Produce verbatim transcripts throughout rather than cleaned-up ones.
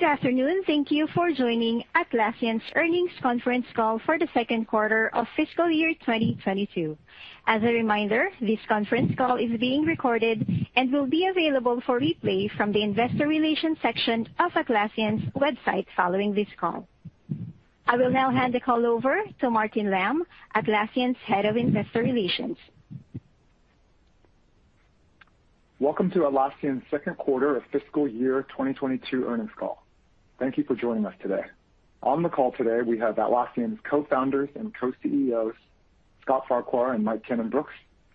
Good afternoon. Thank you for joining Atlassian's earnings conference call for the second quarter of fiscal year twenty twenty-two. As a reminder, this conference call is being recorded and will be available for replay from the investor relations section of Atlassian's website following this call. I will now hand the call over to Martin Lamb, Atlassian's Head of Investor Relations. Welcome to Atlassian's second quarter of fiscal year twenty twenty-two earnings call. Thank you for joining us today. On the call today, we have Atlassian's co-founders and co-C E Os, Scott Farquhar and Mike Cannon-Brooks,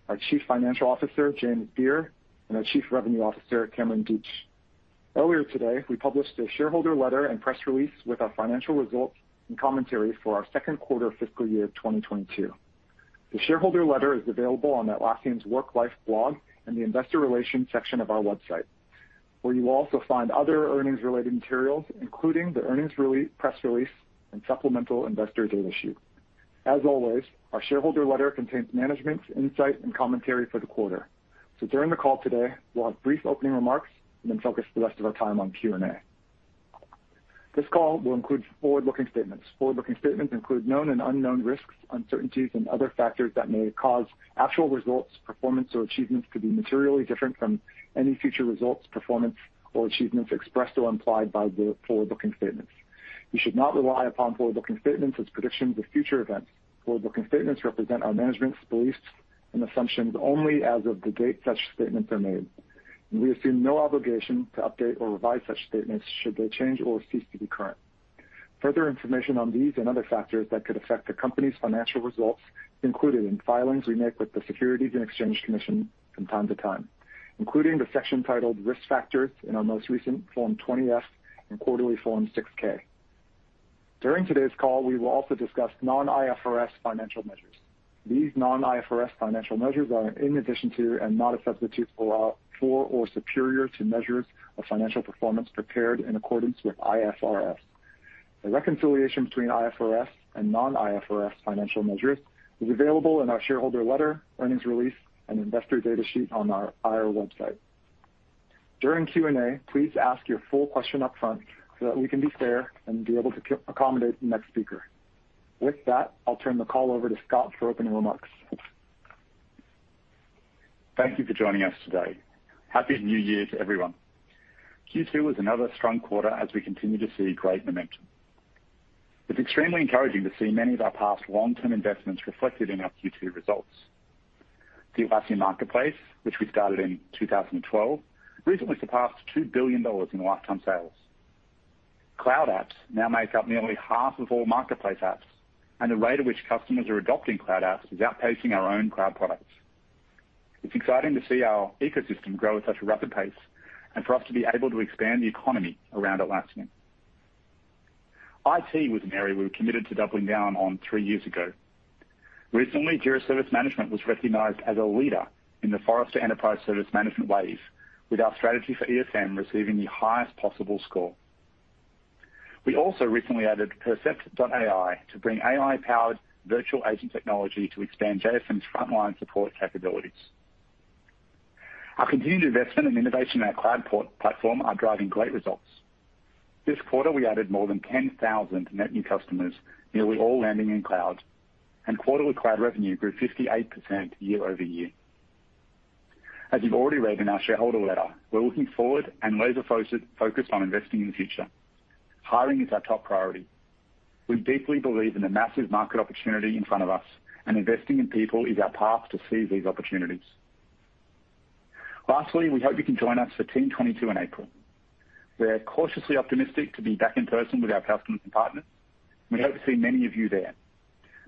our Chief Financial Officer, James Beer, and our Chief Revenue Officer, Cameron Deitch. Earlier today, we published a shareholder letter and press release with our financial results and commentary for our second quarter of fiscal year twenty twenty-two. The shareholder letter is available on Atlassian's Work Life blog and the investor relations section of our website, where you will also find other earnings-related materials, including the earnings release, press release and supplemental investor data sheet. As always, our shareholder letter contains management's insight and commentary for the quarter. So during the call today, we'll have brief opening remarks and then focus the rest of our time on Q and A. This call will include forward-looking statements. Forward-looking statements include known and unknown risks, uncertainties, and other factors that may cause actual results, performance, or achievements to be materially different from any future results, performance, or achievements expressed or implied by the forward-looking statements. You should not rely upon forward-looking statements as predictions of future events. Forward-looking statements represent our management's beliefs and assumptions only as of the date such statements are made. We assume no obligation to update or revise such statements should they change or cease to be current. Further information on these and other factors that could affect the company's financial results is included in filings we make with the Securities and Exchange Commission from time to time, including the section titled Risk Factors in our most recent Form twenty F and quarterly Form six K. During today's call, we will also discuss non-I F R S financial measures. These non-I F R S financial measures are in addition to and not a substitute for for or superior to measures of financial performance prepared in accordance with I F R S. The reconciliation between I F R S and non-I F R S financial measures is available in our shareholder letter, earnings release, and investor data sheet on our I R website. During Q and A, please ask your full question up front so that we can be fair and be able to accommodate the next speaker. With that, I'll turn the call over to Scott for opening remarks. Thank you for joining us today. Happy New Year to everyone. Q two was another strong quarter as we continue to see great momentum. It's extremely encouraging to see many of our past long-term investments reflected in our Q two results. The Atlassian Marketplace, which we started in two thousand twelve, recently surpassed two billion dollars in lifetime sales. Cloud apps now make up nearly half of all marketplace apps, and the rate at which customers are adopting cloud apps is outpacing our own cloud products. It's exciting to see our ecosystem grow at such a rapid pace and for us to be able to expand the economy around Atlassian. I T was an area we were committed to doubling down on three years ago. Recently, Jira Service Management was recognized as a leader in the Forrester Enterprise Service Management Wave, with our strategy for E S M receiving the highest possible score. We also recently added Percept dot A I to bring A I-powered virtual agent technology to expand J S M's frontline support capabilities. Our continued investment and innovation in our cloud platform are driving great results. This quarter, we added more than ten thousand net new customers, nearly all landing in cloud, and quarterly cloud revenue grew fifty-eight percent year over year. As you've already read in our shareholder letter, we're looking forward and laser-focused on investing in the future. Hiring is our top priority. We deeply believe in the massive market opportunity in front of us, and investing in people is our path to seize these opportunities. Lastly, we hope you can join us for Team twenty-two in April. We're cautiously optimistic to be back in person with our customers and partners. We hope to see many of you there.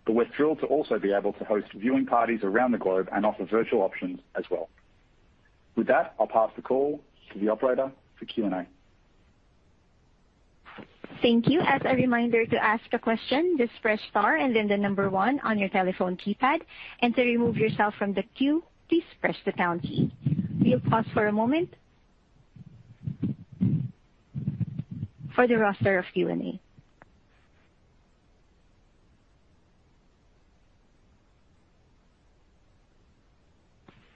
But we're thrilled to also be able to host viewing parties around the globe and offer virtual options as well. With that, I'll pass the call to the operator for Q and A. Thank you. As a reminder, to ask a question, just press star and then the number one on your telephone keypad. And to remove yourself from the queue, please press the pound key. We'll pause for a moment for the roster of Q and A.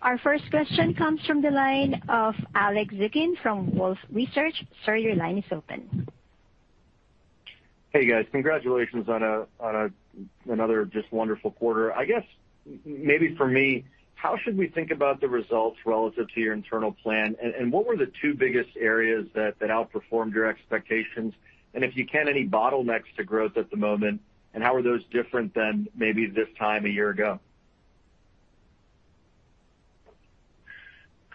Our first question comes from the line of Alex Zikin from Wolfe Research. Sir, your line is open. Hey guys, congratulations on a on a another just wonderful quarter. I guess maybe for me, how should we think about the results relative to your internal plan, and, and what were the two biggest areas that, that outperformed your expectations? And if you can, any bottlenecks to growth at the moment, and how are those different than maybe this time a year ago?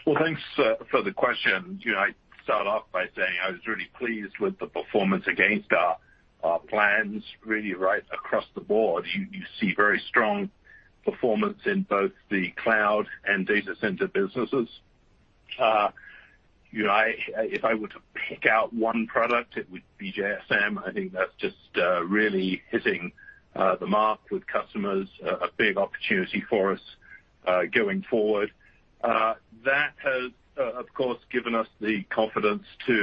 Well, thanks uh, for the question. You know, I start off by saying I was really pleased with the performance against our Our plans, really right across the board. You, you see very strong performance in both the cloud and data center businesses. Uh, you know, I, if I were to pick out one product, it would be J S M. I think that's just uh, really hitting uh, the mark with customers, uh, a big opportunity for us uh, going forward. Uh, that has, uh, of course, given us the confidence to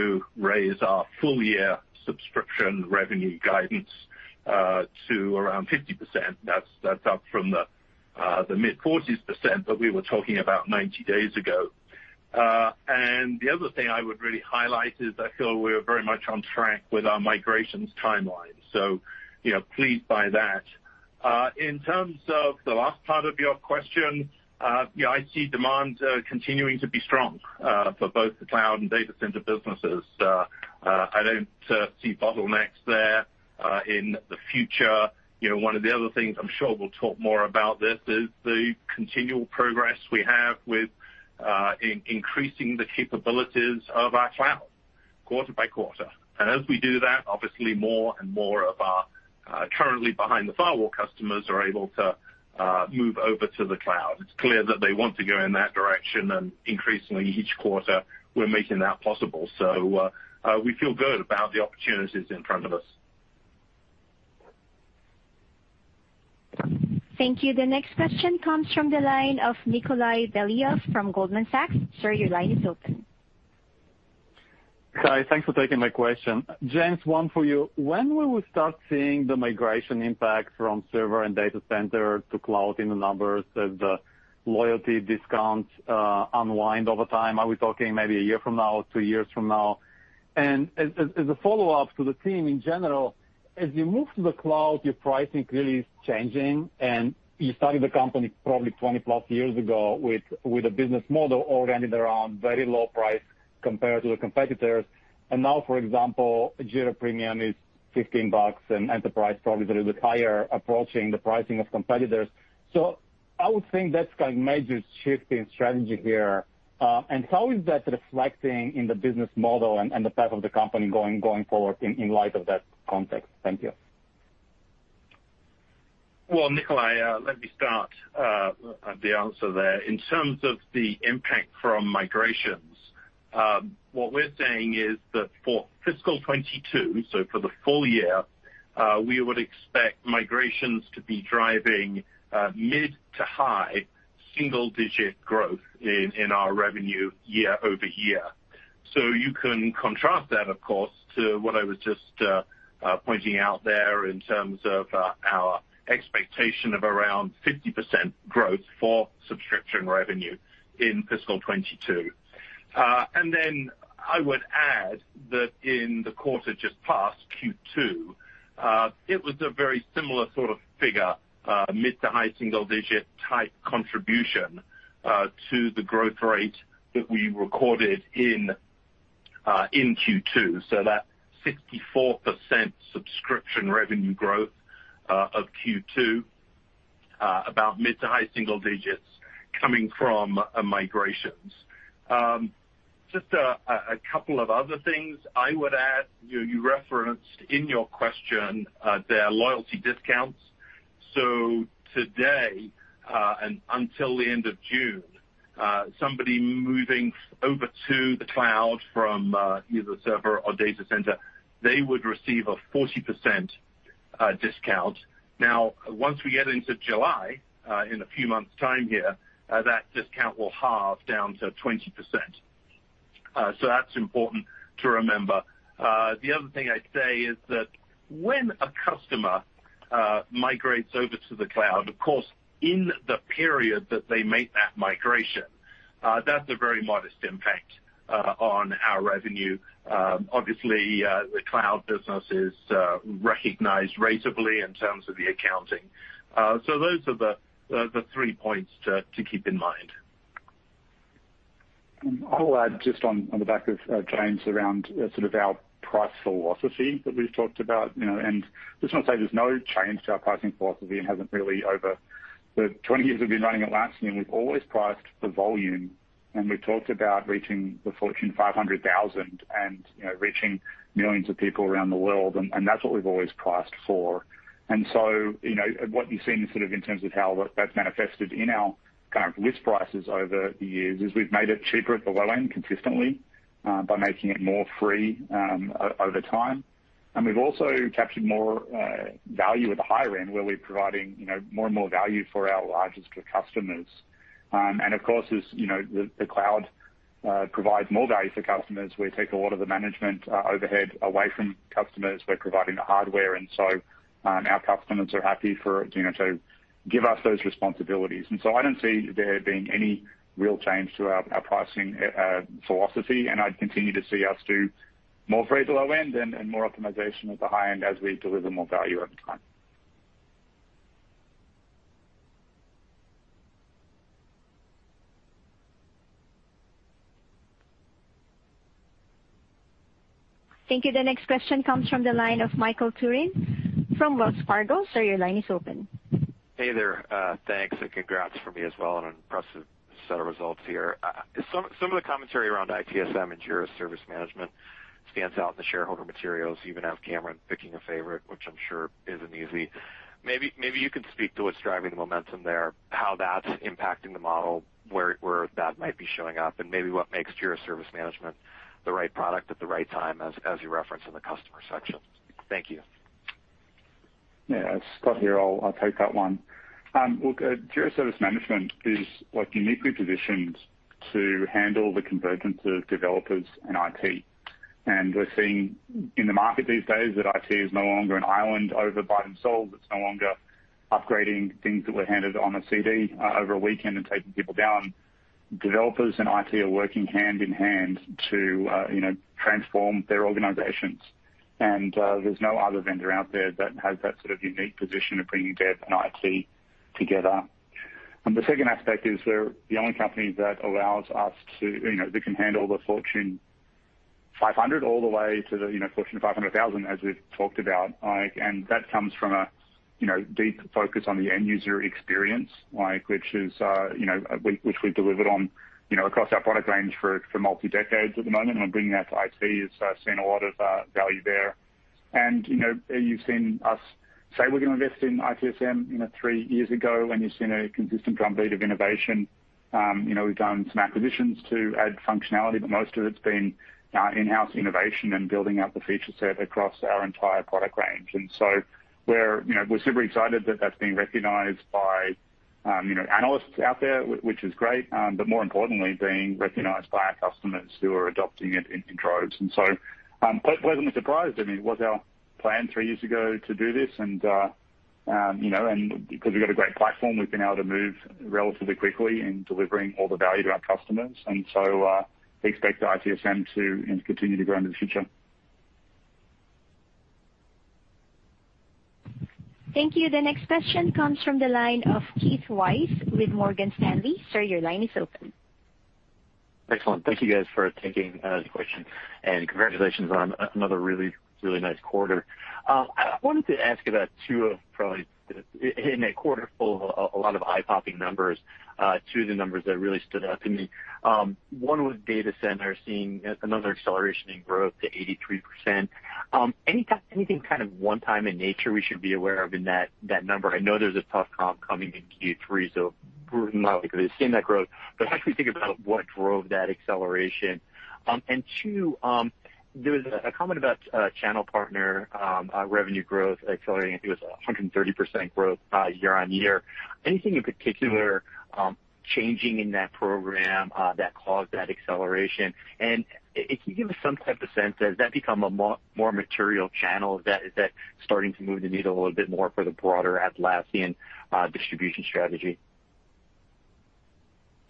raise our full-year subscription revenue guidance uh, to around fifty percent. That's that's up from the uh, the mid forties percent that we were talking about ninety days ago. Uh, and the other thing I would really highlight is I feel we're very much on track with our migrations timeline. So, you know, pleased by that. Uh, in terms of the last part of your question, uh, you know, I see demand uh, continuing to be strong uh, for both the cloud and data center businesses. Uh, Uh, I don't uh, see bottlenecks there uh, in the future. You know, one of the other things I'm sure we'll talk more about this is the continual progress we have with uh, in increasing the capabilities of our cloud quarter by quarter. And as we do that, obviously more and more of our uh, currently behind the firewall customers are able to uh, move over to the cloud. It's clear that they want to go in that direction, and increasingly each quarter we're making that possible. So, uh, Uh, we feel good about the opportunities in front of us. Thank you. The next question comes from the line of Nikolay Beliyev from Goldman Sachs. Sir, your line is open. Hi, thanks for taking my question. James, one for you. When will we start seeing the migration impact from server and data center to cloud in the numbers as the loyalty discounts uh, unwind over time? Are we talking maybe a year from now, two years from now? And as, as a follow-up to the team in general, as you move to the cloud, your pricing clearly is changing, and you started the company probably twenty plus years ago with, with a business model oriented around very low price compared to the competitors. And now, for example, Jira Premium is fifteen bucks, and Enterprise probably is a little bit higher, approaching the pricing of competitors. So I would think that's kind of major shift in strategy here. Uh, and how is that reflecting in the business model and, and the path of the company going going forward in, in light of that context? Thank you. Well, Nikolay, uh, let me start uh, the answer there. In terms of the impact from migrations, um, what we're saying is that for fiscal twenty-two, so for the full year, uh, we would expect migrations to be driving uh, mid to high single-digit growth in, in our revenue year over year. So you can contrast that, of course, to what I was just uh, uh, pointing out there in terms of uh, our expectation of around fifty percent growth for subscription revenue in fiscal twenty-two. Uh, and then I would add that in the quarter just past, Q two, uh, it was a very similar sort of figure, Uh, mid to high single digit type contribution uh, to the growth rate that we recorded in uh, in Q two. So that sixty-four percent subscription revenue growth uh, of Q two, uh, about mid to high single digits coming from uh, migrations. Um, just a, a couple of other things I would add. You, you referenced in your question uh, their loyalty discounts. So today uh, and until the end of June, uh, somebody moving over to the cloud from uh, either server or data center, they would receive a forty percent uh, discount. Now, once we get into July, uh, in a few months' time here, uh, that discount will halve down to twenty percent. Uh, so that's important to remember. Uh, the other thing I'd say is that when a customer Uh, migrates over to the cloud, of course, in the period that they make that migration, uh, that's a very modest impact uh, on our revenue. Um, obviously, uh, the cloud business is uh, recognized ratably in terms of the accounting. Uh, so those are the uh, the three points to, to keep in mind. I'll add just on, on the back of uh, James around uh, sort of our price philosophy that we've talked about, you know, and just want to say there's no change to our pricing philosophy and hasn't really over the twenty years we've been running Atlassian. We've always priced for volume, and we've talked about reaching the Fortune five hundred thousand and, you know, reaching millions of people around the world, and, and that's what we've always priced for. And so, you know, what you've seen sort of in terms of how that's manifested in our kind of list prices over the years is we've made it cheaper at the low end consistently uh, by making it more free um, over time. And we've also captured more uh, value at the higher end where we're providing, you know, more and more value for our largest customers. Um, and of course, as you know, the, the cloud uh, provides more value for customers. We take a lot of the management uh, overhead away from customers. We're providing the hardware, and so um, our customers are happy for, you know, to give us those responsibilities. And so I don't see there being any real change to our, our pricing uh, philosophy, and I'd continue to see us do more free at the low end and, and more optimization at the high end as we deliver more value over time. Thank you. The next question comes from the line of Michael Turin from Wells Fargo. Sir, your line is open. Hey there. Uh, thanks, and congrats for me as well on an impressive set of results here. Uh, some, some of the commentary around I T S M and Jira Service Management stands out in the shareholder materials. You even have Cameron picking a favorite, which I'm sure isn't easy. Maybe maybe you could speak to what's driving the momentum there, how that's impacting the model, where, where that might be showing up, and maybe what makes Jira Service Management the right product at the right time, as, as you reference in the customer section. Thank you. Yeah, Scott here. I'll, I'll take that one. Um, look, uh, Jira Service Management is like uniquely positioned to handle the convergence of developers and I T. And we're seeing in the market these days that I T is no longer an island over by themselves. It's no longer upgrading things that were handed on a C D uh, over a weekend and taking people down. Developers and I T are working hand in hand to, uh, you know, transform their organizations. And uh, there's no other vendor out there that has that sort of unique position of bringing dev and I T together. And the second aspect is we're the only company that allows us to, you know, that can handle the Fortune five hundred all the way to the, you know, Fortune five hundred thousand, as we've talked about. Like, and that comes from a, you know, deep focus on the end user experience, like which is, uh, you know, we, which we've delivered on, you know, across our product range for, for multi-decades at the moment, and bringing that to I T has uh, seen a lot of uh, value there. And, you know, you've seen us say we're going to invest in I T S M, you know, three years ago, and you've seen a consistent drumbeat of innovation. Um, you know, we've done some acquisitions to add functionality, but most of it's been uh, in-house innovation and building out the feature set across our entire product range. And so, We're, you know, we're super excited that that's being recognized by, um, you know, analysts out there, which is great, um, but more importantly, being recognized by our customers who are adopting it in, in droves. And so I'm um, pleasantly surprised. I mean, it was our plan three years ago to do this, and, uh, um, you know, and because we've got a great platform, we've been able to move relatively quickly in delivering all the value to our customers. And so uh, we expect the I T S M to you know, continue to grow into the future. Thank you. The next question comes from the line of Keith Weiss with Morgan Stanley. Sir, your line is open. Excellent. Thank you guys for taking uh, the question, and congratulations on another really, really nice quarter. Uh, I wanted to ask about two of probably, the, in a quarter full of a, a lot of eye-popping numbers, uh, two of the numbers that really stood out to me. Um, one was data center, seeing another acceleration in growth to eighty-three percent. Um, any, anything kind of one-time in nature we should be aware of in that, that number? I know there's a tough comp coming in Q three, so we're not likely to see that growth, but how should we think about what drove that acceleration? Um, and two, um, there was a comment about uh, channel partner um, uh, revenue growth accelerating. I think it was one hundred thirty percent growth uh, year on year. Anything in particular um, changing in that program uh, that caused that acceleration? And if you give us some type of sense, has that become a more, more material channel? Is that, is that starting to move the needle a little bit more for the broader Atlassian uh, distribution strategy?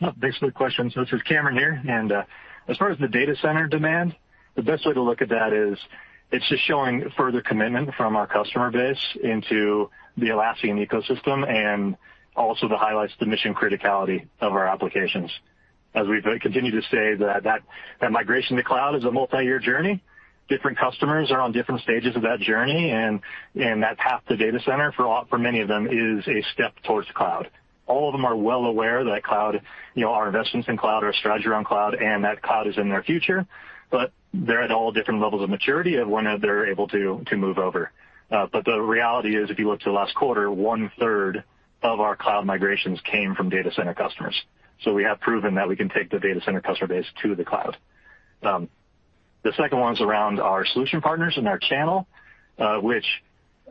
Well, thanks for the question. So this is Cameron here. And uh, as far as the data center demand, the best way to look at that is it's just showing further commitment from our customer base into the Atlassian ecosystem and also the highlights the mission criticality of our applications. As we've continued to say, that, that, that migration to cloud is a multi-year journey. Different customers are on different stages of that journey, and, and that path to data center for, all, for many of them is a step towards cloud. All of them are well aware that cloud, you know, our investments in cloud, our strategy around cloud, and that cloud is in their future, but they're at all different levels of maturity of when they're able to, to move over. Uh, but the reality is, if you look to the last quarter, one-third of our cloud migrations came from data center customers. So we have proven that we can take the data center customer base to the cloud. Um, the second one's around our solution partners and our channel, uh, which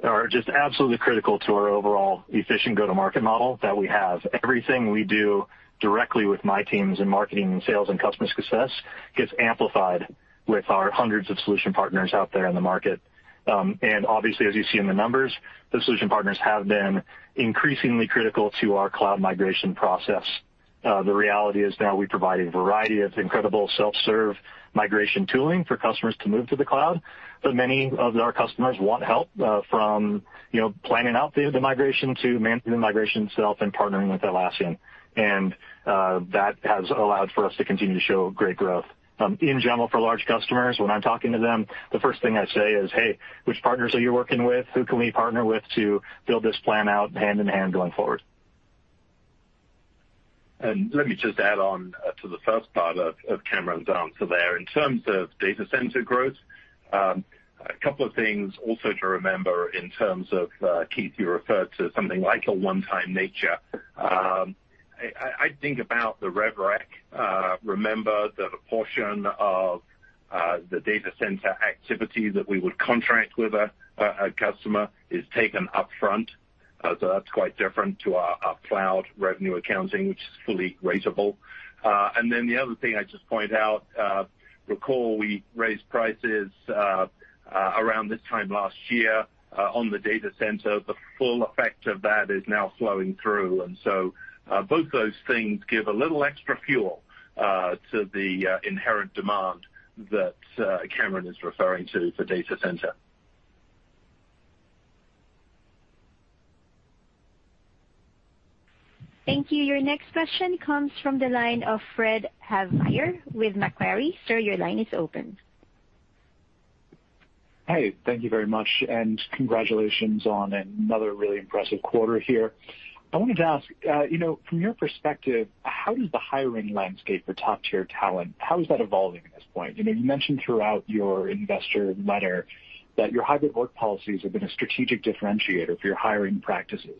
are just absolutely critical to our overall efficient go-to-market model that we have. Everything we do directly with my teams in marketing and sales and customer success gets amplified with our hundreds of solution partners out there in the market. Um, and obviously, as you see in the numbers, the solution partners have been increasingly critical to our cloud migration process. Uh, the reality is now we provide a variety of incredible self-serve migration tooling for customers to move to the cloud, but many of our customers want help uh, from, you know, planning out the, the migration to managing the migration itself and partnering with Atlassian. And uh, that has allowed for us to continue to show great growth. Um, in general, for large customers, when I'm talking to them, the first thing I say is, hey, which partners are you working with? Who can we partner with to build this plan out hand in hand going forward? And let me just add on uh, to the first part of, of Cameron's answer there. In terms of data center growth, um, a couple of things also to remember in terms of, uh, Keith, you referred to something like a one-time nature. Um, I, I think about the RevRec. Uh, remember that a portion of uh, the data center activity that we would contract with a, a customer is taken upfront. Uh, so that's quite different to our, our cloud revenue accounting, which is fully rateable. Uh, and then the other thing I just point out, uh, recall we raised prices uh, uh, around this time last year uh, on the data center. The full effect of that is now flowing through. And so uh, both those things give a little extra fuel uh, to the uh, inherent demand that uh, Cameron is referring to for data center. Thank you. Your next question comes from the line of Fred Havmeyer with Macquarie. Sir, your line is open. Hey, thank you very much, and congratulations on another really impressive quarter here. I wanted to ask, uh, you know, from your perspective, how does the hiring landscape for top-tier talent, how is that evolving at this point? You know, you mentioned throughout your investor letter that your hybrid work policies have been a strategic differentiator for your hiring practices.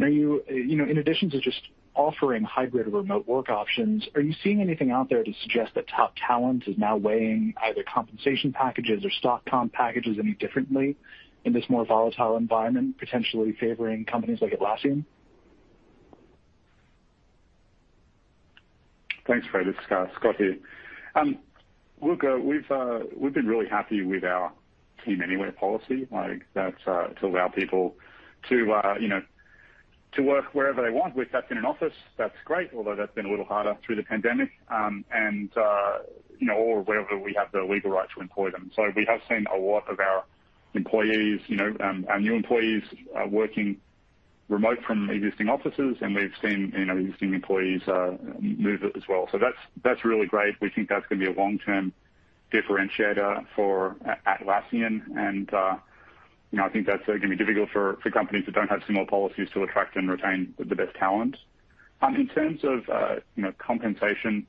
Now, you, you know, in addition to just offering hybrid or remote work options, are you seeing anything out there to suggest that top talent is now weighing either compensation packages or stock comp packages any differently in this more volatile environment, potentially favoring companies like Atlassian? Thanks, Fred. It's Scott, Scott here. Um, look, uh, we've uh, we've been really happy with our Team Anywhere policy, like that's uh, to allow people to uh, you know. to work wherever they want. If that's in an office, that's great, although that's been a little harder through the pandemic, um, and, uh, you know, or wherever we have the legal right to employ them. So we have seen a lot of our employees, you know, um, our new employees uh, working remote from existing offices, and we've seen, you know, existing employees uh, move as well. So that's, that's really great. We think that's going to be a long-term differentiator for Atlassian, and, uh, You know, I think that's uh, going to be difficult for, for companies that don't have similar policies to attract and retain the best talent. Um, in terms of, uh, you know, compensation,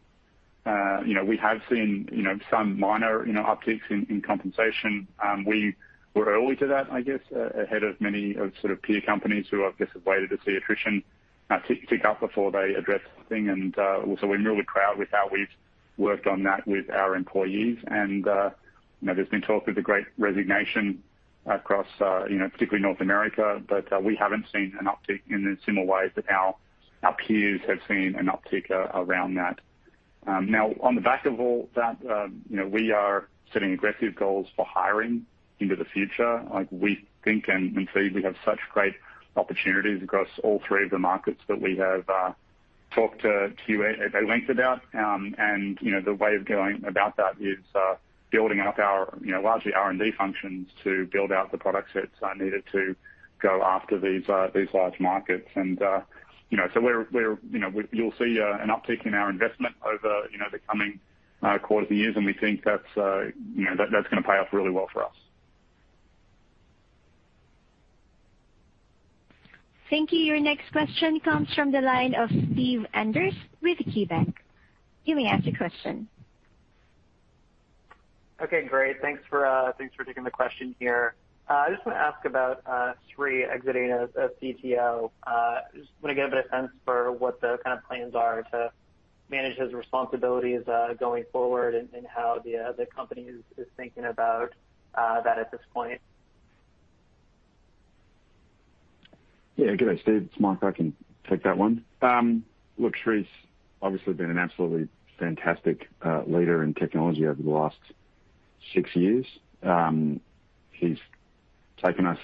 uh, you know, we have seen, you know, some minor, you know, upticks in, in compensation. Um, we were early to that, I guess, uh, ahead of many of sort of peer companies who, I guess, have waited to see attrition uh, tick, tick up before they address something. And uh, so we're really proud with how we've worked on that with our employees. And, uh, you know, there's been talk of the great resignation across, uh, you know, particularly North America, but uh, we haven't seen an uptick in the similar ways that our, our peers have seen an uptick uh, around that. Um, now, on the back of all that, uh, you know, we are setting aggressive goals for hiring into the future. Like we think and, and see we have such great opportunities across all three of the markets that we have uh, talked to, to you at, at length about, um, and, you know, the way of going about that is uh, building up our, you know, largely R and D functions to build out the product sets uh, needed to go after these uh, these large markets. And uh, you know, so we're we're you know we, you'll see uh, an uptick in our investment over you know the coming uh, quarters and years, and we think that's uh, you know that, that's going to pay off really well for us. Thank you. Your next question comes from the line of Steve Anders with KeyBank. You may ask your question. Okay, great. Thanks for uh, thanks for taking the question here. Uh, I just want to ask about uh, Sri exiting as a C T O. Uh, just want to get a bit of sense for what the kind of plans are to manage his responsibilities uh, going forward, and, and how the uh, the company is, is thinking about uh, that at this point. Yeah, good day, Steve. It's Mike. I can take that one. Um, look, Sri's obviously been an absolutely fantastic uh, leader in technology over the last six years. Um, he's taken us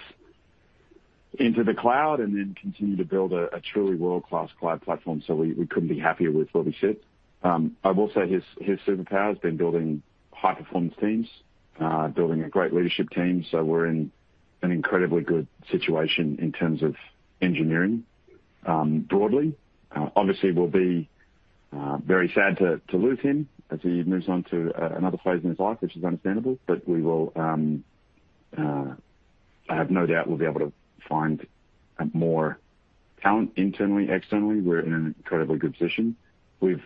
into the cloud and then continue to build a, a truly world-class cloud platform, so we, we couldn't be happier with where we sit. Um, I will say his, his superpower has been building high-performance teams, uh, building a great leadership team, so we're in an incredibly good situation in terms of engineering um, broadly. Uh, obviously, we'll be uh, very sad to, to lose him as he moves on to uh, another phase in his life, which is understandable, but we will, um, uh, I have no doubt we'll be able to find more talent internally, externally. We're in an incredibly good position. We've,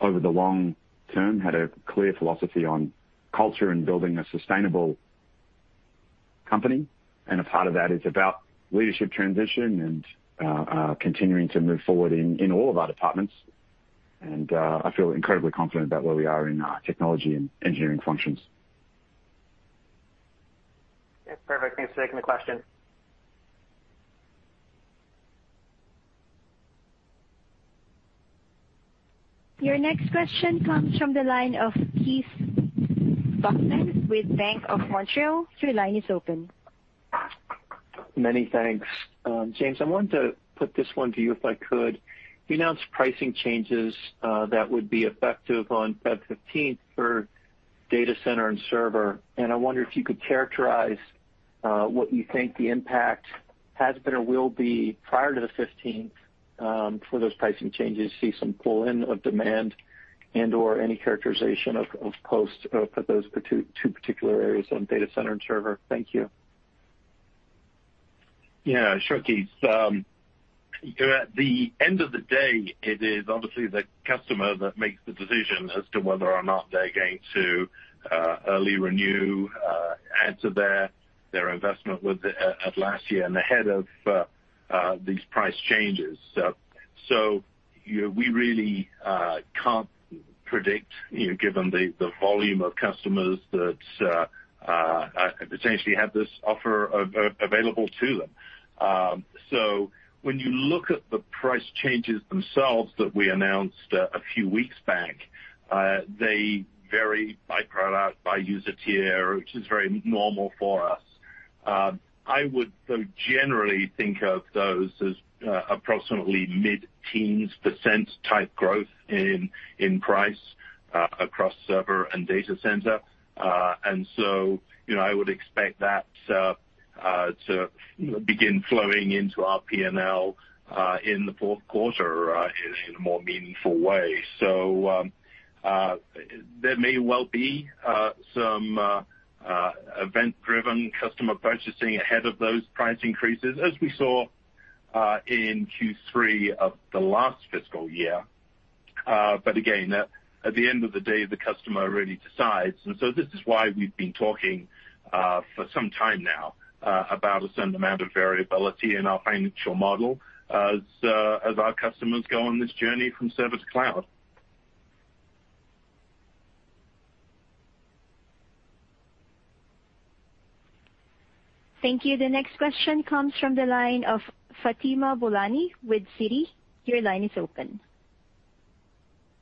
over the long term, had a clear philosophy on culture and building a sustainable company, and a part of that is about leadership transition and uh, uh, continuing to move forward in, in all of our departments. And uh, I feel incredibly confident about where we are in our technology and engineering functions. Yeah, perfect. Thanks for taking the question. Your next question comes from the line of Keith Buckman with Bank of Montreal. Your line is open. Many thanks. Um, James, I wanted to put this one to you if I could. You announced pricing changes uh, that would be effective on February fifteenth for data center and server, and I wonder if you could characterize uh, what you think the impact has been or will be prior to the fifteenth um, for those pricing changes, see some pull-in of demand and or any characterization of, of post uh, for those two, two particular areas on data center and server. Thank you. Yeah, sure, Keith. Um, at the end of the day, it is obviously the customer that makes the decision as to whether or not they're going to uh, early renew, uh, add to their their investment with uh, Atlassian ahead of uh, uh, these price changes. Uh, so you know, we really uh, can't predict, you know, given the, the volume of customers that uh, uh, potentially have this offer of, of available to them. Um, so when you look at the price changes themselves that we announced uh, a few weeks back, uh, they vary by product, by user tier, which is very normal for us. Uh, I would, though, generally think of those as uh, approximately mid-teens percent type growth in in price uh, across server and data center, uh, and so you know I would expect that uh, uh, to begin flowing into our P and L uh, in the fourth quarter uh, in, in a more meaningful way. So um, uh, there may well be uh, some. Uh, Uh, event-driven customer purchasing ahead of those price increases, as we saw uh, in Q three of the last fiscal year. Uh, but again, uh, at the end of the day, the customer really decides. And so this is why we've been talking uh, for some time now uh, about a certain amount of variability in our financial model as, uh, as our customers go on this journey from server to cloud. Thank you. The next question comes from the line of Fatima Boolani with Citi. Your line is open.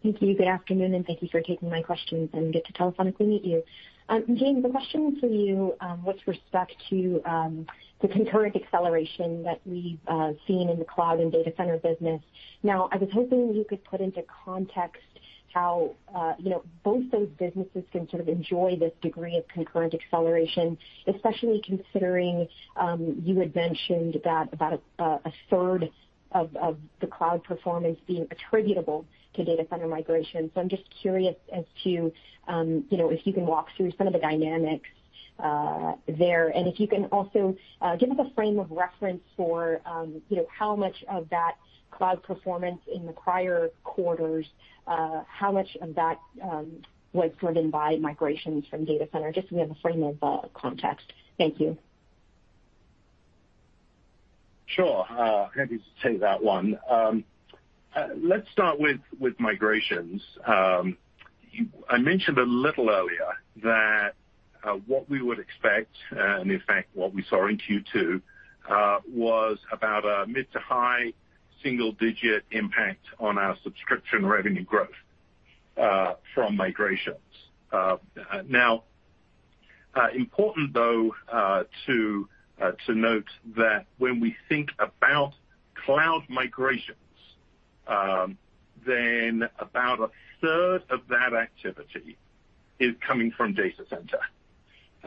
Thank you. Good afternoon, and thank you for taking my questions, and good to telephonically meet you. Um, James, the question for you um, with respect to um, the concurrent acceleration that we've uh, seen in the cloud and data center business. Now, I was hoping you could put into context how uh, you know both those businesses can sort of enjoy this degree of concurrent acceleration, especially considering um, you had mentioned that about a, a third of, of the cloud performance being attributable to data center migration. So I'm just curious as to um, you know if you can walk through some of the dynamics Uh, there, and if you can also uh, give us a frame of reference for um, you know how much of that cloud performance in the prior quarters, uh, how much of that um, was driven by migrations from data center, just so we have a frame of uh, context. Thank you. Sure, uh, happy to take that one. Um, uh, let's start with with migrations. Um, you, I mentioned a little earlier that. Uh, what we would expect, uh, and in fact what we saw in Q two, uh, was about a mid to high single-digit impact on our subscription revenue growth uh, from migrations. Uh, now, uh, important though uh, to uh, to note that when we think about cloud migrations, um, then about a third of that activity is coming from data center.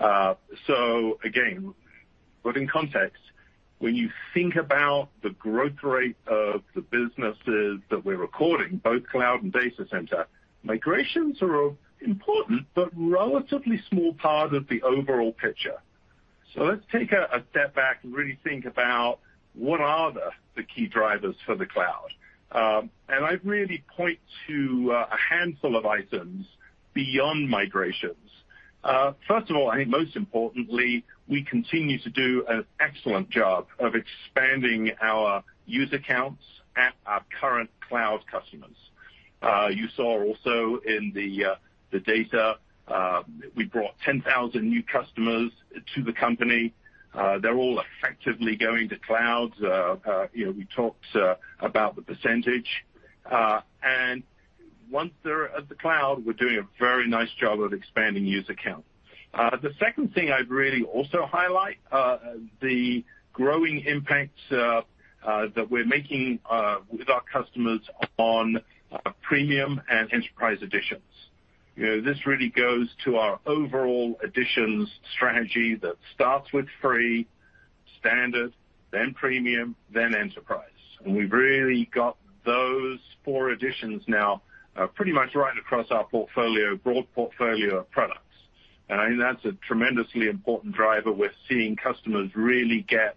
Uh, so, again, put in context, when you think about the growth rate of the businesses that we're recording, both cloud and data center, migrations are an important but relatively small part of the overall picture. So let's take a, a step back and really think about what are the, the key drivers for the cloud. Um, and I'd really point to uh, a handful of items beyond migrations. Uh, first of all, I think most importantly, we continue to do an excellent job of expanding our user counts at our current cloud customers. Uh, you saw also in the uh, the data, uh, we brought ten thousand new customers to the company. Uh, they're all effectively going to cloud. Uh, uh, you know, we talked uh, about the percentage, uh, and. Once they're at the cloud, we're doing a very nice job of expanding user count. Uh, the second thing I'd really also highlight, uh, the growing impacts uh, uh, that we're making uh, with our customers on uh, premium and enterprise editions. You know, this really goes to our overall editions strategy that starts with free, standard, then premium, then enterprise. And we've really got those four editions now Uh, pretty much right across our portfolio, broad portfolio of products. And I think that's a tremendously important driver. We're seeing customers really get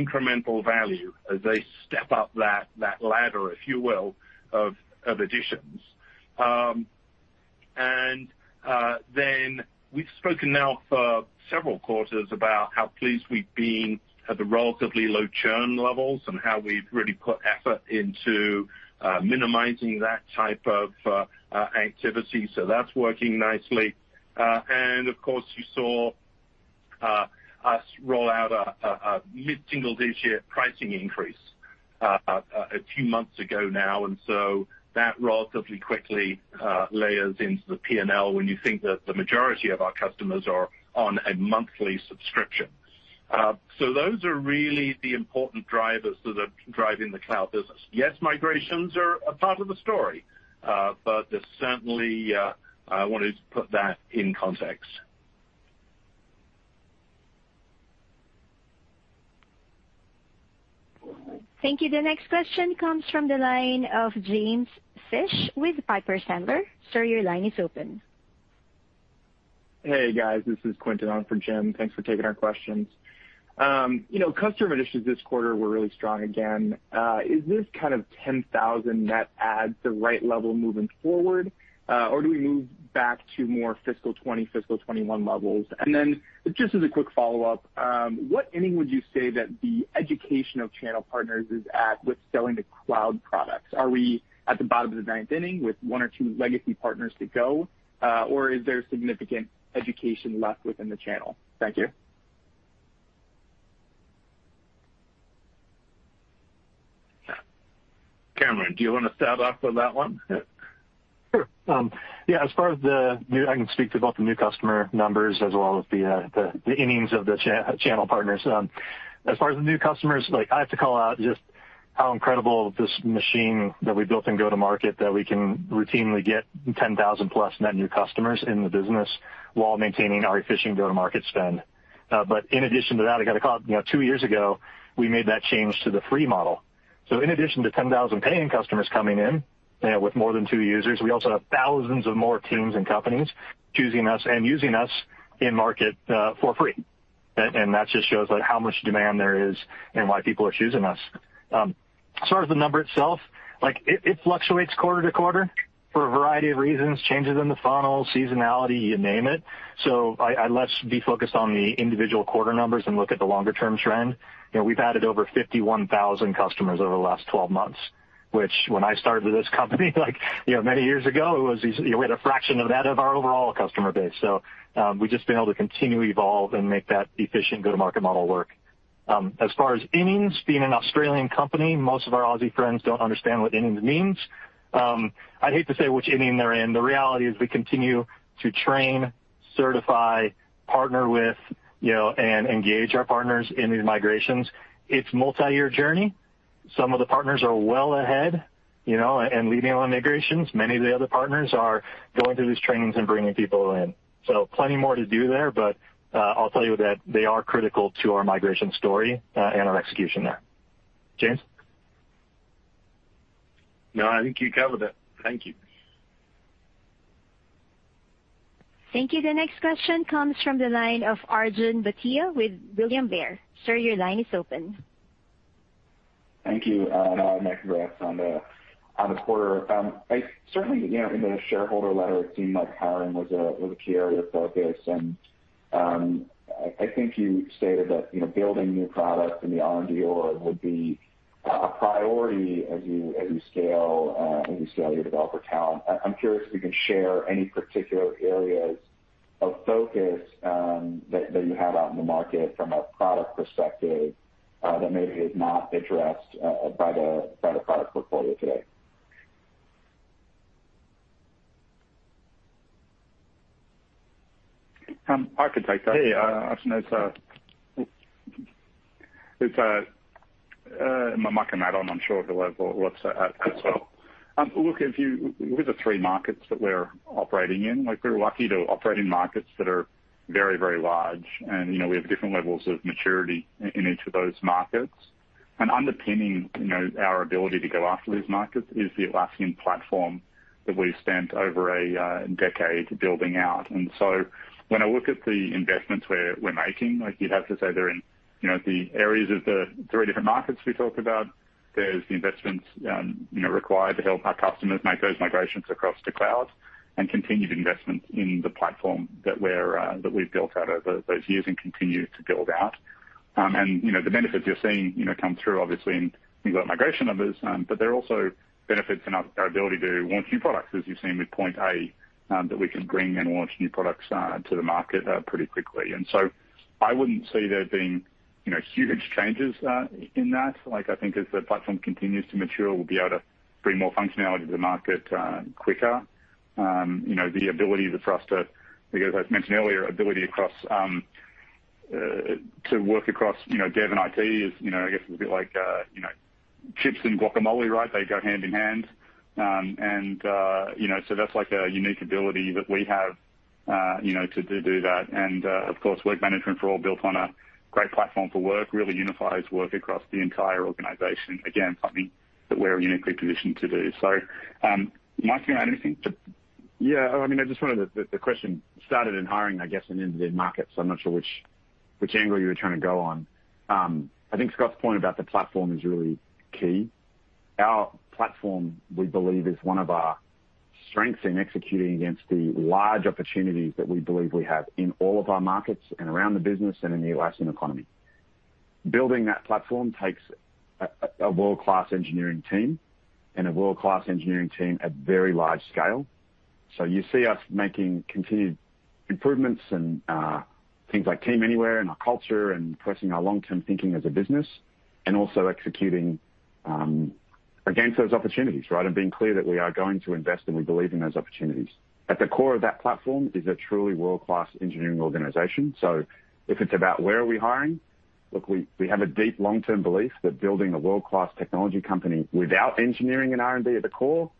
incremental value as they step up that, that ladder, if you will, of, of additions. Um, and uh, then we've spoken now for several quarters about how pleased we've been at the relatively low churn levels and how we've really put effort into Uh, minimizing that type of uh, uh, activity, so that's working nicely. Uh, and of course, you saw uh, us roll out a, a, a mid-single-digit pricing increase uh, a, a few months ago now, and so that relatively quickly uh, layers into the P and L when you think that the majority of our customers are on a monthly subscription. Uh, so those are really the important drivers that are driving the cloud business. Yes, migrations are a part of the story, uh, but there's certainly uh, I wanted to put that in context. Thank you. The next question comes from the line of James Fish with Piper Sandler. Sir, your line is open. Hey, guys. This is Quentin on for Jim. Thanks for taking our questions. Um, you know, customer additions this quarter were really strong again. Uh, is this kind of ten thousand net adds the right level moving forward, uh, or do we move back to more fiscal twenty, fiscal twenty-one levels? And then just as a quick follow-up, um, what inning would you say that the education of channel partners is at with selling the cloud products? Are we at the bottom of the ninth inning with one or two legacy partners to go, uh, or is there significant education left within the channel? Thank you. Cameron, do you want to start off with that one? Sure. Um, yeah, as far as the new, I can speak to both the new customer numbers as well as the uh, the, the innings of the cha- channel partners. Um, as far as the new customers, like I have to call out just how incredible this machine that we built in go-to-market that we can routinely get ten thousand plus net new customers in the business while maintaining our efficient go-to-market spend. Uh, but in addition to that, I got to call it, you know, two years ago, we made that change to the free model. So in addition to ten thousand paying customers coming in, you know, with more than two users, we also have thousands of more teams and companies choosing us and using us in market uh, for free. And, and that just shows like how much demand there is and why people are choosing us. Um, as far as the number itself, like it, it fluctuates quarter to quarter for a variety of reasons, changes in the funnel, seasonality, you name it. So I, I let's be focused on the individual quarter numbers and look at the longer term trend. You know, we've added over fifty-one thousand customers over the last twelve months, which when I started this company, like, you know, many years ago, it was, you know, we had a fraction of that of our overall customer base. So um, we've just been able to continue to evolve and make that efficient go-to-market model work. Um, as far as innings, being an Australian company, most of our Aussie friends don't understand what innings means. Um, I'd hate to say which inning they're in. The reality is we continue to train, certify, partner with, you know, and engage our partners in these migrations. It's a multi-year journey. Some of the partners are well ahead, you know, and leading on migrations. Many of the other partners are going through these trainings and bringing people in. So plenty more to do there, but uh, I'll tell you that they are critical to our migration story uh, and our execution there. James? No, I think you covered it. Thank you. Thank you. The next question comes from the line of Arjun Bhatia with William Blair. Sir, your line is open. Thank you. Uh, and I'll make congrats on the on the quarter. Um, I certainly, you know, in the shareholder letter, it seemed like hiring was a was a key area of focus, and um, I, I think you stated that, you know, building new products in the R and D org would be a priority as you as you scale uh, as you scale your developer talent. I, I'm curious if you can share any particular areas of focus um, that, that you have out in the market from a product perspective. Uh, that maybe is not addressed uh, by the by the product portfolio today. Um, I could take that. Hey, uh, uh, it's uh, it's uh, uh, Mike can add on. I'm sure he'll have lots at as well. Um, look, if you with the three markets that we're operating in, like we're lucky to operate in markets that are very, very large. And, you know, we have different levels of maturity in each of those markets. And underpinning, you know, our ability to go after these markets is the Atlassian platform that we've spent over a uh, decade building out. And so when I look at the investments we're, we're making, like you'd have to say they're in, you know, the areas of the three different markets we talked about. There's the investments, um, you know, required to help our customers make those migrations across the cloud, and continued investment in the platform that we're uh, that we've built out over those years and continue to build out. Um, and you know the benefits you're seeing, you know, come through obviously in things like migration numbers, um, but there are also benefits in our, our ability to launch new products, as you've seen with Point A, um, that we can bring and launch new products uh, to the market uh, pretty quickly. And so, I wouldn't see there being, you know, huge changes uh, in that. Like I think as the platform continues to mature, we'll be able to bring more functionality to the market uh, quicker. Um, you know, the ability for us to, because as I mentioned earlier, ability across um, uh, to work across, you know, dev and I T is, you know, I guess it's a bit like, uh, you know, chips and guacamole, right? They go hand in hand. Um, and, uh, you know, so that's like a unique ability that we have, uh, you know, to, to do that. And, uh, of course, work management for all built on a great platform for work really unifies work across the entire organization. Again, something that we're uniquely positioned to do. So, um, Mike, do you want to add anything to? Yeah, I mean, I just wanted to, the, the question started in hiring, I guess, and ended in markets. So I'm not sure which which angle you were trying to go on. Um, I think Scott's point about the platform is really key. Our platform, we believe, is one of our strengths in executing against the large opportunities that we believe we have in all of our markets and around the business and in the Atlassian economy. Building that platform takes a, a world-class engineering team and a world-class engineering team at very large scale. So you see us making continued improvements and uh, things like Team Anywhere and our culture and pressing our long-term thinking as a business and also executing um, against those opportunities, right, and being clear that we are going to invest and we believe in those opportunities. At the core of that platform is a truly world-class engineering organization. So if it's about where are we hiring, Look, we, we have a deep long-term belief that building a world-class technology company without engineering and R and D at the core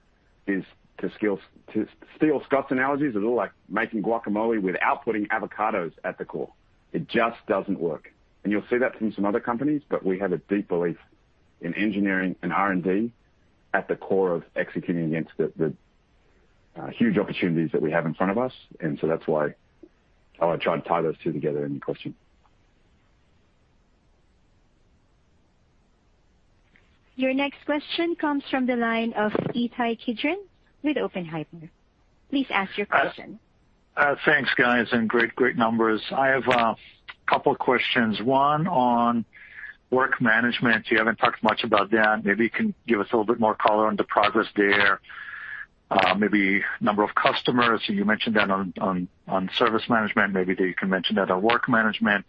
is, to, skill, to steal Scott's analogies, a little like making guacamole without putting avocados at the core. It just doesn't work. And you'll see that from some other companies, but we have a deep belief in engineering and R and D at the core of executing against the, the uh, huge opportunities that we have in front of us. And so that's why oh, I tried to tie those two together in your question. Your next question comes from the line of Ittai Kidron with Oppenheimer. Please ask your question. Uh, uh, thanks, guys, and great, great numbers. I have a couple of questions. One on work management. You haven't talked much about that. Maybe you can give us a little bit more color on the progress there. Uh, maybe number of customers. You mentioned that on, on, on service management. Maybe you can mention that on work management.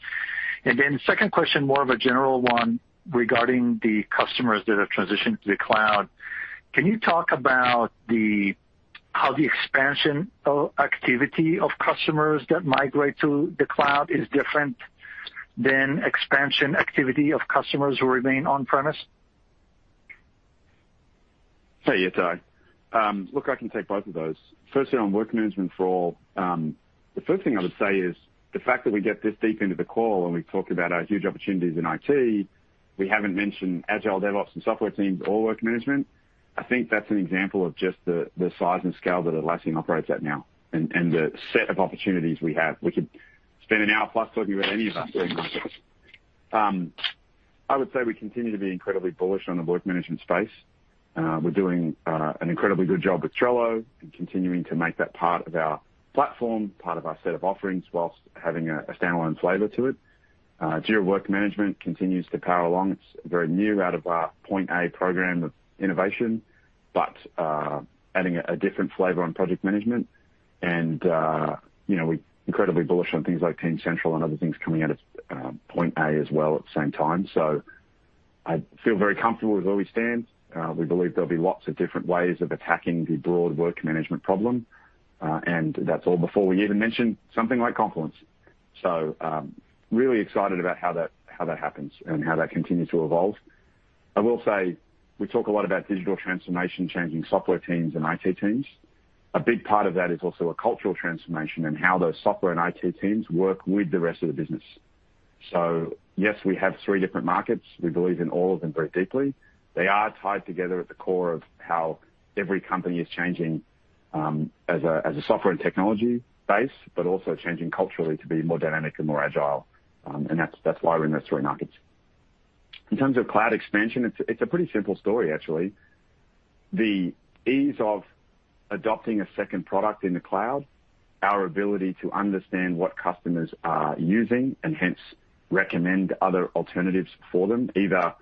And then the second question, more of a general one, regarding the customers that have transitioned to the cloud. Can you talk about the how the expansion of activity of customers that migrate to the cloud is different than expansion activity of customers who remain on-premise? Hey, Ittai. Um, look, I can take both of those. Firstly, on work management for all, um, the first thing I would say is the fact that we get this deep into the call and we talk about our huge opportunities in I T, we haven't mentioned agile DevOps and software teams or work management. I think that's an example of just the, the size and scale that Atlassian operates at now and, and the set of opportunities we have. We could spend an hour plus talking about any of us doing this. Um, I would say we continue to be incredibly bullish on the work management space. Uh, we're doing uh, an incredibly good job with Trello and continuing to make that part of our platform, part of our set of offerings, whilst having a, a standalone flavor to it. Uh, Jira Work Management continues to power along. It's very new out of our Point A program of innovation, but uh, adding a, a different flavor on project management. And, uh, you know, we're incredibly bullish on things like Team Central and other things coming out of uh, Point A as well at the same time. So I feel very comfortable with where we stand. Uh, we believe there'll be lots of different ways of attacking the broad work management problem. Uh, and that's all before we even mention something like Confluence. So, um, really excited about how that how that happens and how that continues to evolve. I will say we talk a lot about digital transformation changing software teams and I T teams. A big part of that is also a cultural transformation and how those software and I T teams work with the rest of the business. So yes, we have three different markets. We believe in all of them very deeply. They are tied together at the core of how every company is changing um, as a as a software and technology base, but also changing culturally to be more dynamic and more agile. Um, and that's that's why we're in those three markets. In terms of cloud expansion, it's it's a pretty simple story, actually. The ease of adopting a second product in the cloud, our ability to understand what customers are using and hence recommend other alternatives for them, either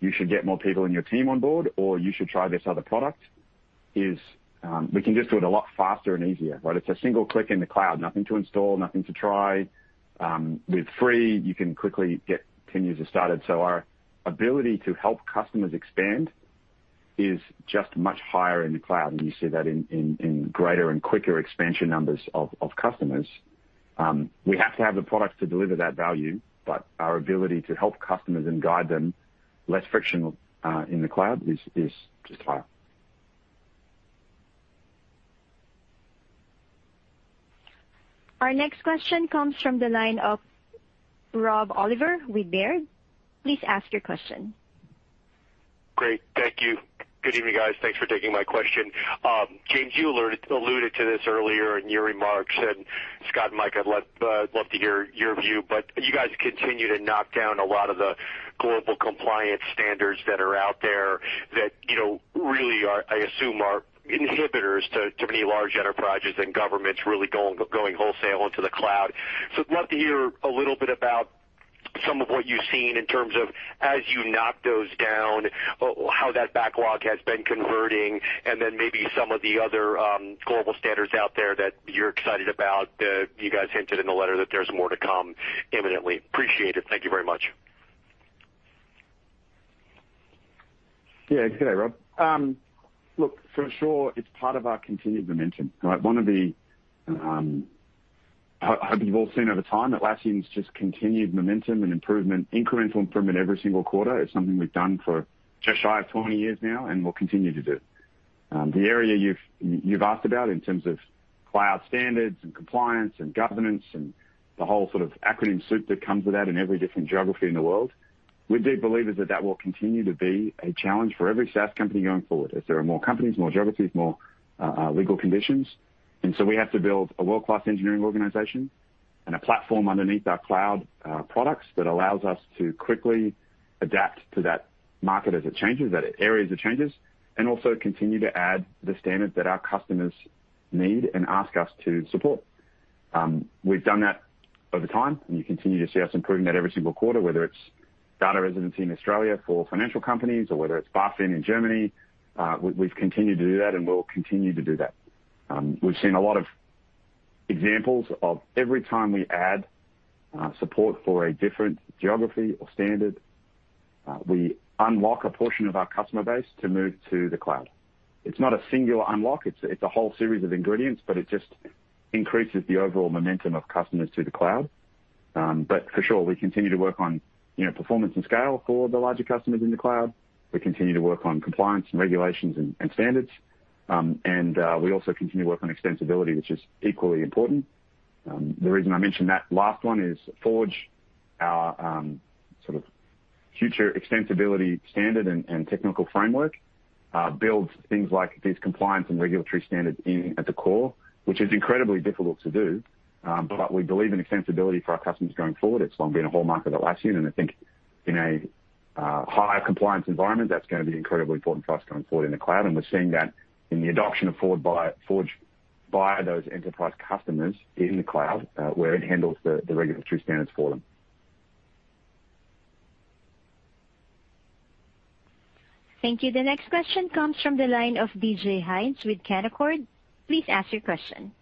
you should get more people in your team on board or you should try this other product, is um, we can just do it a lot faster and easier, right? It's a single click in the cloud, nothing to install, nothing to try. Um, with free, you can quickly get ten users started. So our ability to help customers expand is just much higher in the cloud. And you see that in, in, in greater and quicker expansion numbers of, of customers. Um, we have to have the products to deliver that value, but our ability to help customers and guide them less frictional uh, in the cloud is, is just higher. Our next question comes from the line of Rob Oliver with Baird. Please ask your question. Great. Thank you. Good evening, guys. Thanks for taking my question. Um, James, you alluded, alluded to this earlier in your remarks, and Scott and Mike, I'd love, uh, love to hear your view, but you guys continue to knock down a lot of the global compliance standards that are out there that, you know, really are, I assume, are inhibitors to, to many large enterprises and governments really going going wholesale into the cloud. So I'd love to hear a little bit about some of what you've seen in terms of as you knock those down, how that backlog has been converting, and then maybe some of the other um, global standards out there that you're excited about. Uh, you guys hinted in the letter that there's more to come imminently. Appreciate it. Thank you very much. Yeah, good day, Rob. Um, Look, for sure, it's part of our continued momentum, right? One of the um, I hope you've all seen over time, Atlassian's just continued momentum and improvement, incremental improvement every single quarter. It's something we've done for just shy of twenty years now, and we'll continue to do. Um, the area you've you've asked about in terms of cloud standards and compliance and governance and the whole sort of acronym soup that comes with that in every different geography in the world, we're deep believers that that will continue to be a challenge for every SaaS company going forward, as there are more companies, more geographies, more uh, legal conditions. And so we have to build a world-class engineering organization and a platform underneath our cloud uh, products that allows us to quickly adapt to that market as it changes, that areas of changes, and also continue to add the standards that our customers need and ask us to support. Um, we've done that over time, and you continue to see us improving that every single quarter, whether it's data residency in Australia for financial companies or whether it's BaFin in Germany. Uh, we, we've continued to do that, and we'll continue to do that. Um, we've seen a lot of examples of every time we add uh, support for a different geography or standard, uh, we unlock a portion of our customer base to move to the cloud. It's not a singular unlock. It's, it's a whole series of ingredients, but it just increases the overall momentum of customers to the cloud. Um, but for sure, we continue to work on you know, performance and scale for the larger customers in the cloud. We continue to work on compliance and regulations and, and standards. Um, and uh, we also continue to work on extensibility, which is equally important. Um, the reason I mentioned that last one is Forge, our um, sort of future extensibility standard and, and technical framework, uh, builds things like these compliance and regulatory standards in at the core, which is incredibly difficult to do. Um, but we believe in extensibility for our customers going forward. It's long been a hallmark of Atlassian, and I think in a uh, higher compliance environment, that's going to be incredibly important for us going forward in the cloud, and we're seeing that in the adoption of Forge by, Forge by those enterprise customers in the cloud, uh, where it handles the, the regulatory standards for them. Thank you. The next question comes from the line of D J Hines with Canaccord. Please ask your question.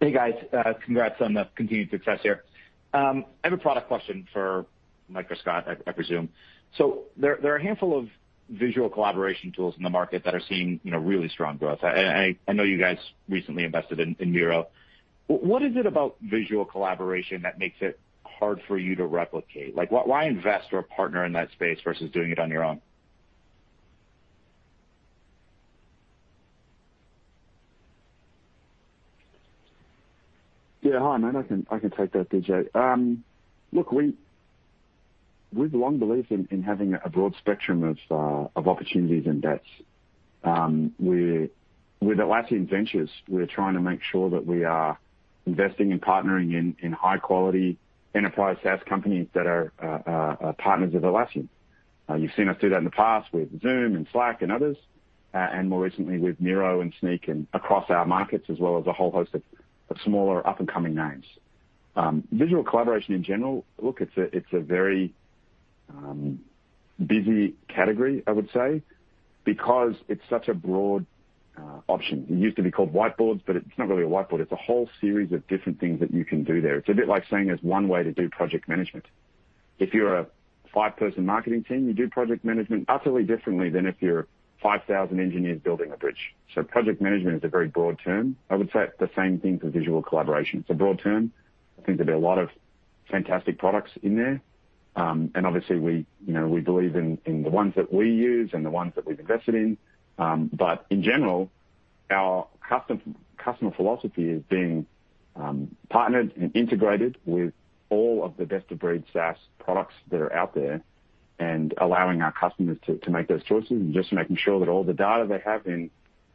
Hey, guys. Uh, congrats on the continued success here. Um, I have a product question for Mike or Scott, I, I presume. So there, there are a handful of visual collaboration tools in the market that are seeing, you know, really strong growth. I, I, I know you guys recently invested in, in Miro. What is it about visual collaboration that makes it hard for you to replicate? Like, why, why invest or partner in that space versus doing it on your own? Yeah, hi, man. I can I can take that, D J. Um, look, we. We've long believed in, in having a broad spectrum of uh, of opportunities and bets. Um, we're, with Atlassian Ventures, we're trying to make sure that we are investing and partnering in, in high-quality enterprise SaaS companies that are uh, uh, partners of Atlassian. Uh, you've seen us do that in the past with Zoom and Slack and others, uh, and more recently with Miro and Sneak and across our markets, as well as a whole host of, of smaller up-and-coming names. Um, visual collaboration in general, look, it's a it's a very Um, busy category, I would say, because it's such a broad uh, option. It used to be called whiteboards, but it's not really a whiteboard. It's a whole series of different things that you can do there. It's a bit like saying there's one way to do project management. If you're a five-person marketing team, you do project management utterly differently than if you're five thousand engineers building a bridge. So project management is a very broad term. I would say it's the same thing for visual collaboration. It's a broad term. I think there'll be a lot of fantastic products in there. Um, and obviously, we you know we believe in, in the ones that we use and the ones that we've invested in. Um, but in general, our custom, customer philosophy is being um, partnered and integrated with all of the best-of-breed SaaS products that are out there, and allowing our customers to, to make those choices, and just making sure that all the data they have in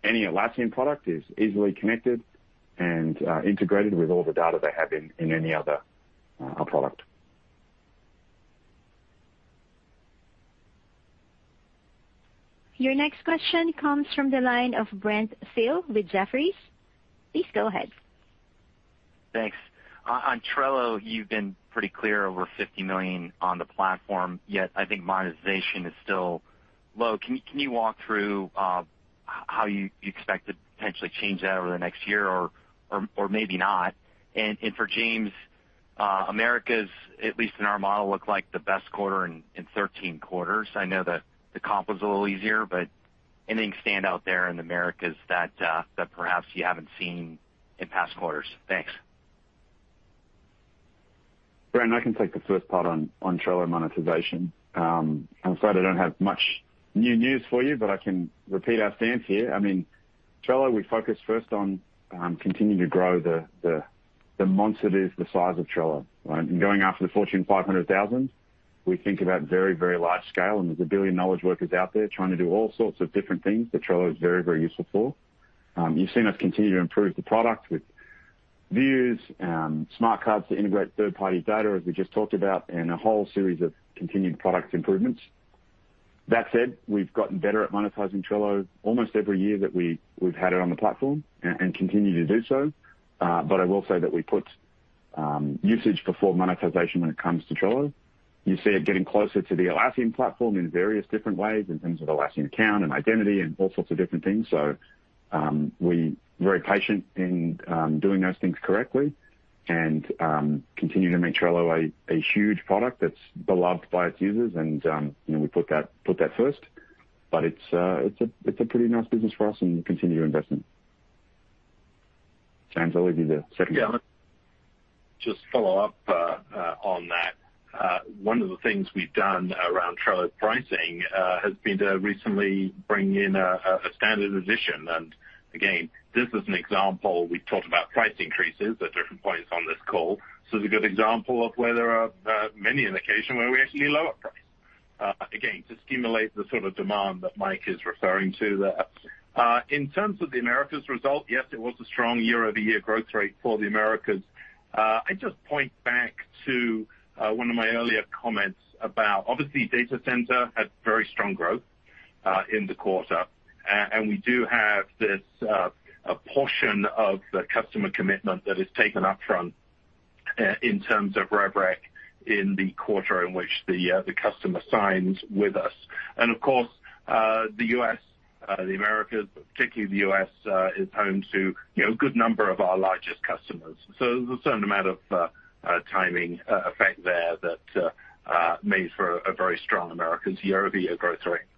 any Atlassian product is easily connected and uh, integrated with all the data they have in, in any other uh, product. Your next question comes from the line of Brent Thill with Jefferies. Please go ahead. Thanks. Uh, on Trello, you've been pretty clear over fifty million on the platform, yet I think monetization is still low. Can you, can you walk through uh, how you expect to potentially change that over the next year, or or, or maybe not? And, and for James, uh, America's, at least in our model, looked like the best quarter in, in thirteen quarters. I know that the comp was a little easier, but anything stand out there in the Americas that uh, that perhaps you haven't seen in past quarters? Thanks. Brandon, I can take the first part on, on Trello monetization. Um, I'm afraid I don't have much new news for you, but I can repeat our stance here. I mean, Trello, we focus first on um, continuing to grow the, the the monster that is the size of Trello, right? And going after the Fortune five hundred thousand, we think about very, very large scale, and there's a billion knowledge workers out there trying to do all sorts of different things that Trello is very, very useful for. Um, you've seen us continue to improve the product with views, um, smart cards to integrate third-party data, as we just talked about, and a whole series of continued product improvements. That said, we've gotten better at monetizing Trello almost every year that we, we've had it on the platform and, and continue to do so. Uh, but I will say that we put um, usage before monetization when it comes to Trello. You see it getting closer to the Atlassian platform in various different ways in terms of Atlassian account and identity and all sorts of different things. So um, we very patient in um, doing those things correctly and um, continue to make Trello a, a huge product that's beloved by its users. And, um, you know, we put that put that first. But it's, uh, it's, a, it's a pretty nice business for us, and we continue to invest in it. James, I'll leave you the second. Yeah, let's just follow up uh, uh, on that. Uh, one of the things we've done around Trello pricing uh, has been to recently bring in a, a standard edition. And again, this is an example. We've talked about price increases at different points on this call. So it's a good example of where there are uh, many an occasion where we actually lower price. Uh, again, to stimulate the sort of demand that Mike is referring to there. Uh, in terms of the Americas result, yes, it was a strong year-over-year growth rate for the Americas. Uh, I just point back to Uh, one of my earlier comments about, obviously, data center had very strong growth uh, in the quarter, and, and we do have this uh, a portion of the customer commitment that is taken up front uh, in terms of rev rec in the quarter in which the uh, the customer signs with us. And, of course, uh, the U S, uh, the Americas, particularly the U S, uh, is home to, you know, a good number of our largest customers. So there's a certain amount of uh, Uh, timing uh, effect there that uh, uh, made for a, a very strong Americas year-over-year growth rate.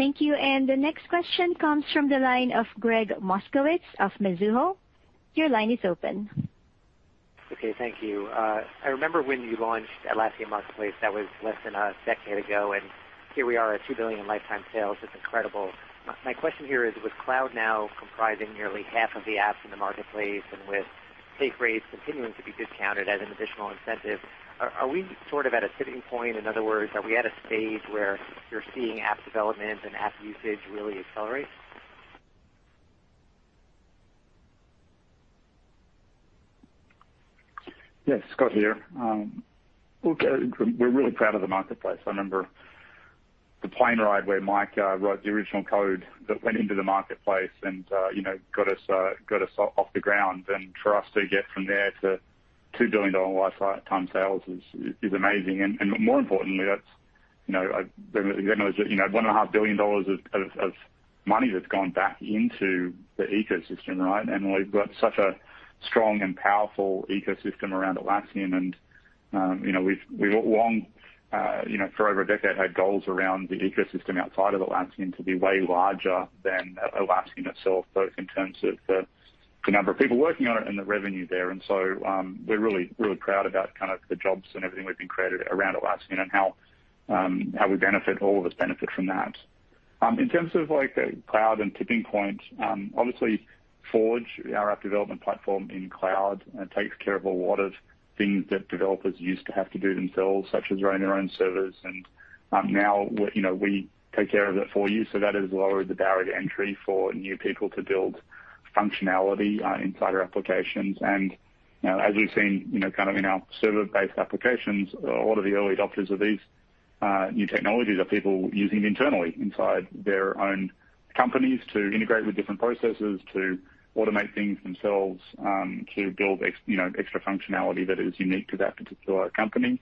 Thank you. And the next question comes from the line of Greg Moskowitz of Mizuho. Your line is open. Okay, thank you. Uh, I remember when you launched Atlassian Marketplace, that was less than a decade ago, and here we are at two billion dollars in lifetime sales. It's incredible. My question here is, with cloud now comprising nearly half of the apps in the marketplace and with take rates continuing to be discounted as an additional incentive, are, are we sort of at a tipping point? In other words, are we at a stage where you're seeing app development and app usage really accelerate? Yes, Scott here. Um, okay, we're really proud of the marketplace. I remember the plane ride where Mike uh, wrote the original code that went into the marketplace and, uh, you know, got us uh, got us off the ground. And for us to get from there to two billion dollars lifetime sales is is amazing. And, and more importantly, that's, you know, I, then was, you know, one point five billion dollars of, of, of money that's gone back into the ecosystem, right? And we've got such a strong and powerful ecosystem around Atlassian. And, um, you know, we've, we've long... Uh, you know, for over a decade, had goals around the ecosystem outside of Atlassian to be way larger than Atlassian itself, both in terms of the, the number of people working on it and the revenue there. And so um, we're really, really proud about kind of the jobs and everything we've been created around Atlassian and how um, how we benefit, all of us benefit from that. Um, in terms of like the cloud and tipping point, um, obviously Forge, our app development platform in cloud, uh, takes care of a lot of things that developers used to have to do themselves, such as running their own servers. And um, now, you know, we take care of it for you. So that has lowered the barrier to entry for new people to build functionality uh, inside our applications. And you know, as we've seen, you know, kind of in our server-based applications, a lot of the early adopters of these uh, new technologies are people using it internally inside their own companies to integrate with different processes, to automate things themselves, um, to build, ex, you know, extra functionality that is unique to that particular company.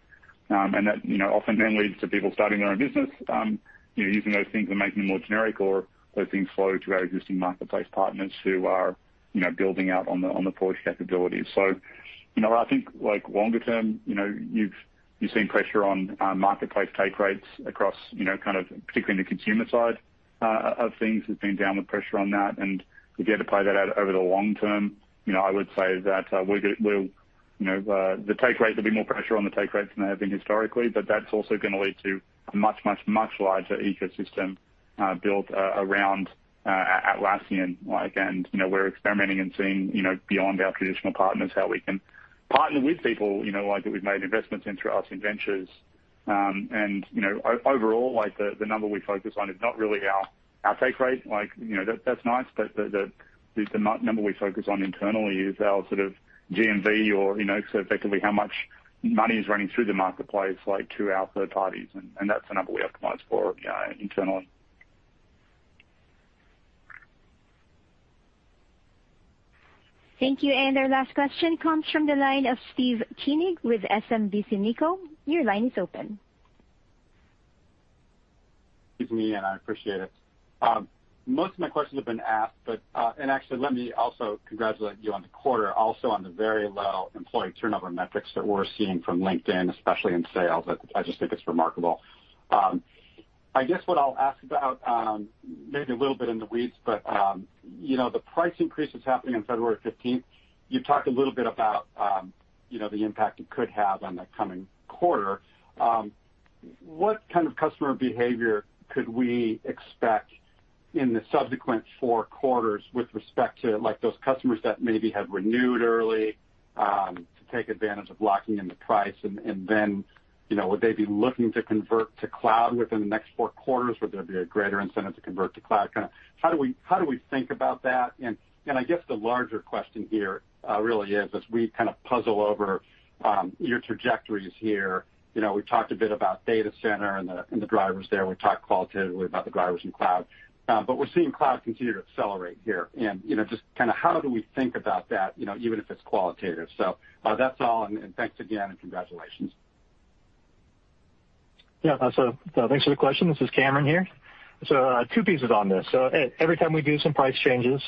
Um, and that, you know, often then leads to people starting their own business, um, you know, using those things and making them more generic, or those things flow to our existing marketplace partners who are, you know, building out on the, on the Forge capabilities. So, you know, I think like longer term, you know, you've, you've seen pressure on uh, marketplace take rates across, you know, kind of particularly the consumer side uh, of things. There's been downward pressure on that. And, if you had to play that out over the long term, you know, I would say that uh, we're good, we'll, you know, uh, the take rate, there'll be more pressure on the take rates than there have been historically, but that's also going to lead to a much, much, much larger ecosystem uh, built uh, around uh, Atlassian. Like, and, you know, we're experimenting and seeing, you know, beyond our traditional partners, how we can partner with people, you know, like that we've made investments in through Atlassian Ventures. Um, and, you know, overall, like the, the number we focus on is not really our, our take rate. Like, you know, that, that's nice, but the, the, the number we focus on internally is our sort of G M V, or, you know, so effectively how much money is running through the marketplace, like, to our third parties. And, and that's the number we optimize for uh, internally. Thank you. And our last question comes from the line of Steve Koenig with S M B C Nikko. Your line is open. Excuse me, and I appreciate it. Um, most of my questions have been asked, but uh, and actually, let me also congratulate you on the quarter, also on the very low employee turnover metrics that we're seeing from LinkedIn, especially in sales. I, I just think it's remarkable. Um, I guess what I'll ask about, um, maybe a little bit in the weeds, but um, you know, the price increase is happening on February fifteenth. You talked a little bit about um, you know, the impact it could have on the coming quarter. Um, what kind of customer behavior could we expect in the subsequent four quarters with respect to, like, those customers that maybe have renewed early um, to take advantage of locking in the price, and, and then, you know, would they be looking to convert to cloud within the next four quarters? Would there be a greater incentive to convert to cloud? Kind of, how do we how do we think about that? And and I guess the larger question here uh, really is, as we kind of puzzle over um, your trajectories here. You know, we talked a bit about data center and the and the drivers there. We talked qualitatively about the drivers in cloud, uh, but we're seeing cloud continue to accelerate here. And you know, just kind of how do we think about that? You know, even if it's qualitative. So uh, that's all. And, and thanks again, and congratulations. Yeah, so uh, thanks for the question. This is Cameron here. So uh, two pieces on this. So uh, every time we do some price changes,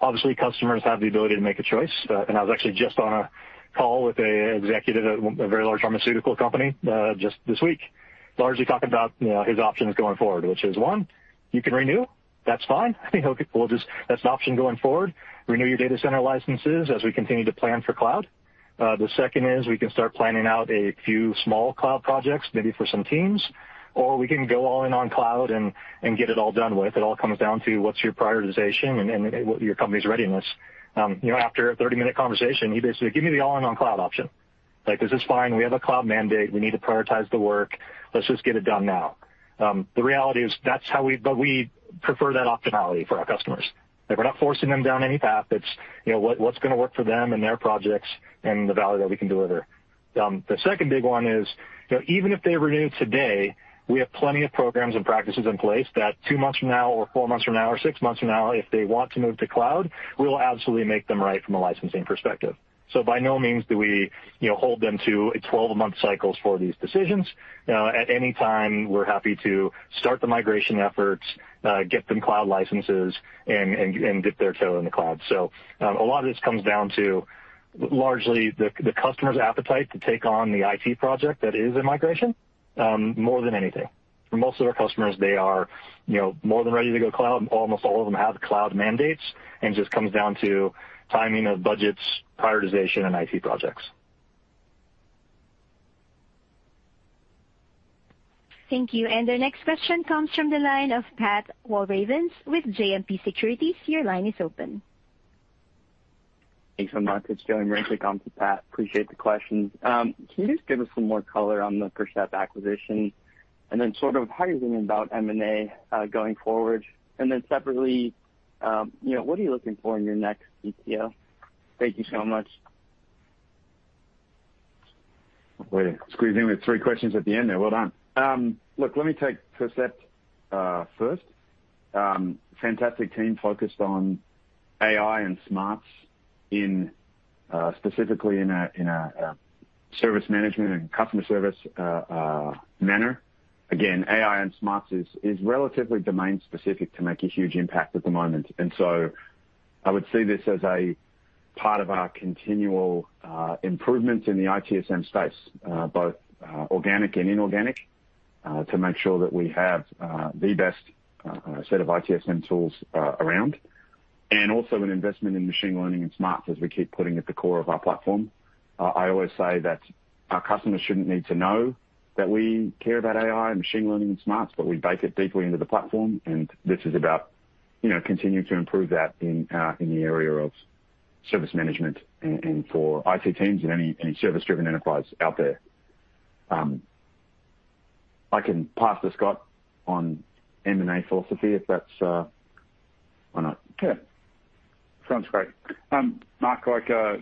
obviously customers have the ability to make a choice. Uh, and I was actually just on a call with a executive at a very large pharmaceutical company uh, just this week, largely talking about, you know, his options going forward, which is, one, you can renew. That's fine. You know, we'll just that's an option going forward. Renew your data center licenses as we continue to plan for cloud. Uh, the second is we can start planning out a few small cloud projects, maybe for some teams, or we can go all in on cloud and, and get it all done with. It all comes down to what's your prioritization and, and what your company's readiness. Um, you know, after a thirty-minute conversation, he basically, give me the all-in on cloud option. Like, this is fine. We have a cloud mandate. We need to prioritize the work. Let's just get it done now. Um, the reality is that's how we, but we prefer that optionality for our customers. Like, we're not forcing them down any path. It's, you know, what, what's going to work for them and their projects and the value that we can deliver. Um, the second big one is, you know, even if they renew today, we have plenty of programs and practices in place that two months from now or four months from now or six months from now, if they want to move to cloud, we will absolutely make them right from a licensing perspective. So by no means do we, you know, hold them to twelve-month cycles for these decisions. Uh, at any time, we're happy to start the migration efforts, uh, get them cloud licenses, and, and, and dip their toe in the cloud. So um, a lot of this comes down to largely the, the customer's appetite to take on the I T project that is a migration, um, more than anything. For most of our customers, they are, you know, more than ready to go cloud. Almost all of them have cloud mandates, and it just comes down to timing of budgets, prioritization, and I T projects. Thank you. And the next question comes from the line of Pat Walravens with J M P Securities. Your line is open. Thanks so much. It's Joey Mrinchik on for Pat. Appreciate the questions. Um, can you just give us some more color on the Percept acquisition, and then sort of how you're thinking about M and A uh, going forward? And then separately, Um, you know, what are you looking for in your next C T O? Thank you so much. We're squeezing with three questions at the end there. Well done. Um, look, let me take Percept uh, first. Um, fantastic team focused on A I and smarts in uh, specifically in a in a, a service management and customer service uh, uh, manner. Again, A I and smarts is, is relatively domain specific to make a huge impact at the moment. And so I would see this as a part of our continual uh, improvements in the I T S M space, uh, both uh, organic and inorganic, uh, to make sure that we have uh, the best uh, set of I T S M tools uh, around. and also an investment in machine learning and smarts as we keep putting at the core of our platform. Uh, I always say that our customers shouldn't need to know that we care about A I and machine learning and smarts, but we bake it deeply into the platform, and this is about, you know, continuing to improve that in uh, in the area of service management and, and for I T teams and any, any service-driven enterprise out there. Um, I can pass to Scott on M and A philosophy if that's uh, why not. Yeah, sounds great. Um, Mark, like uh,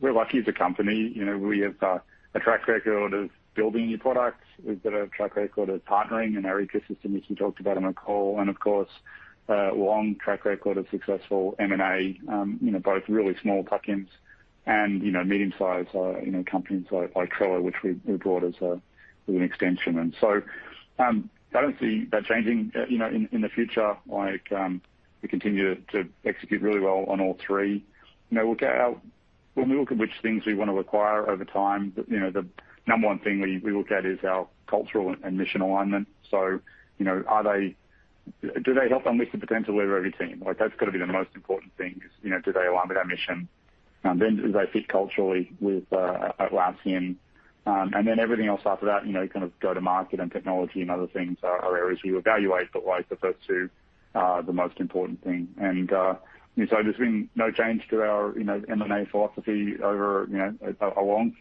we're lucky as a company. You know, we have uh, a track record of building new products. We've got a track record of partnering in our ecosystem, which we talked about on the call, and of course, a uh, long track record of successful M and A, um, you know, both really small tuck-ins and, you know, medium-sized, uh, you know, companies like, like Trello, which we, we brought as, a, as an extension. And so um, I don't see that changing, uh, you know, in, in the future. Like um, we continue to, to execute really well on all three. You know, look at our, when we look at which things we want to acquire over time, you know, the number one thing we, we look at is our cultural and mission alignment. So, you know, are they... do they help unleash the potential of every team? Like, that's got to be the most important thing is, you know, do they align with our mission? Um, then do they fit culturally with uh, Atlassian? Um, and then everything else after that, you know, kind of go-to-market and technology and other things are, are areas we evaluate, but, like, the first two are the most important thing. And uh, you know, so there's been no change to our, you know, M and A philosophy over, you know, a, a long,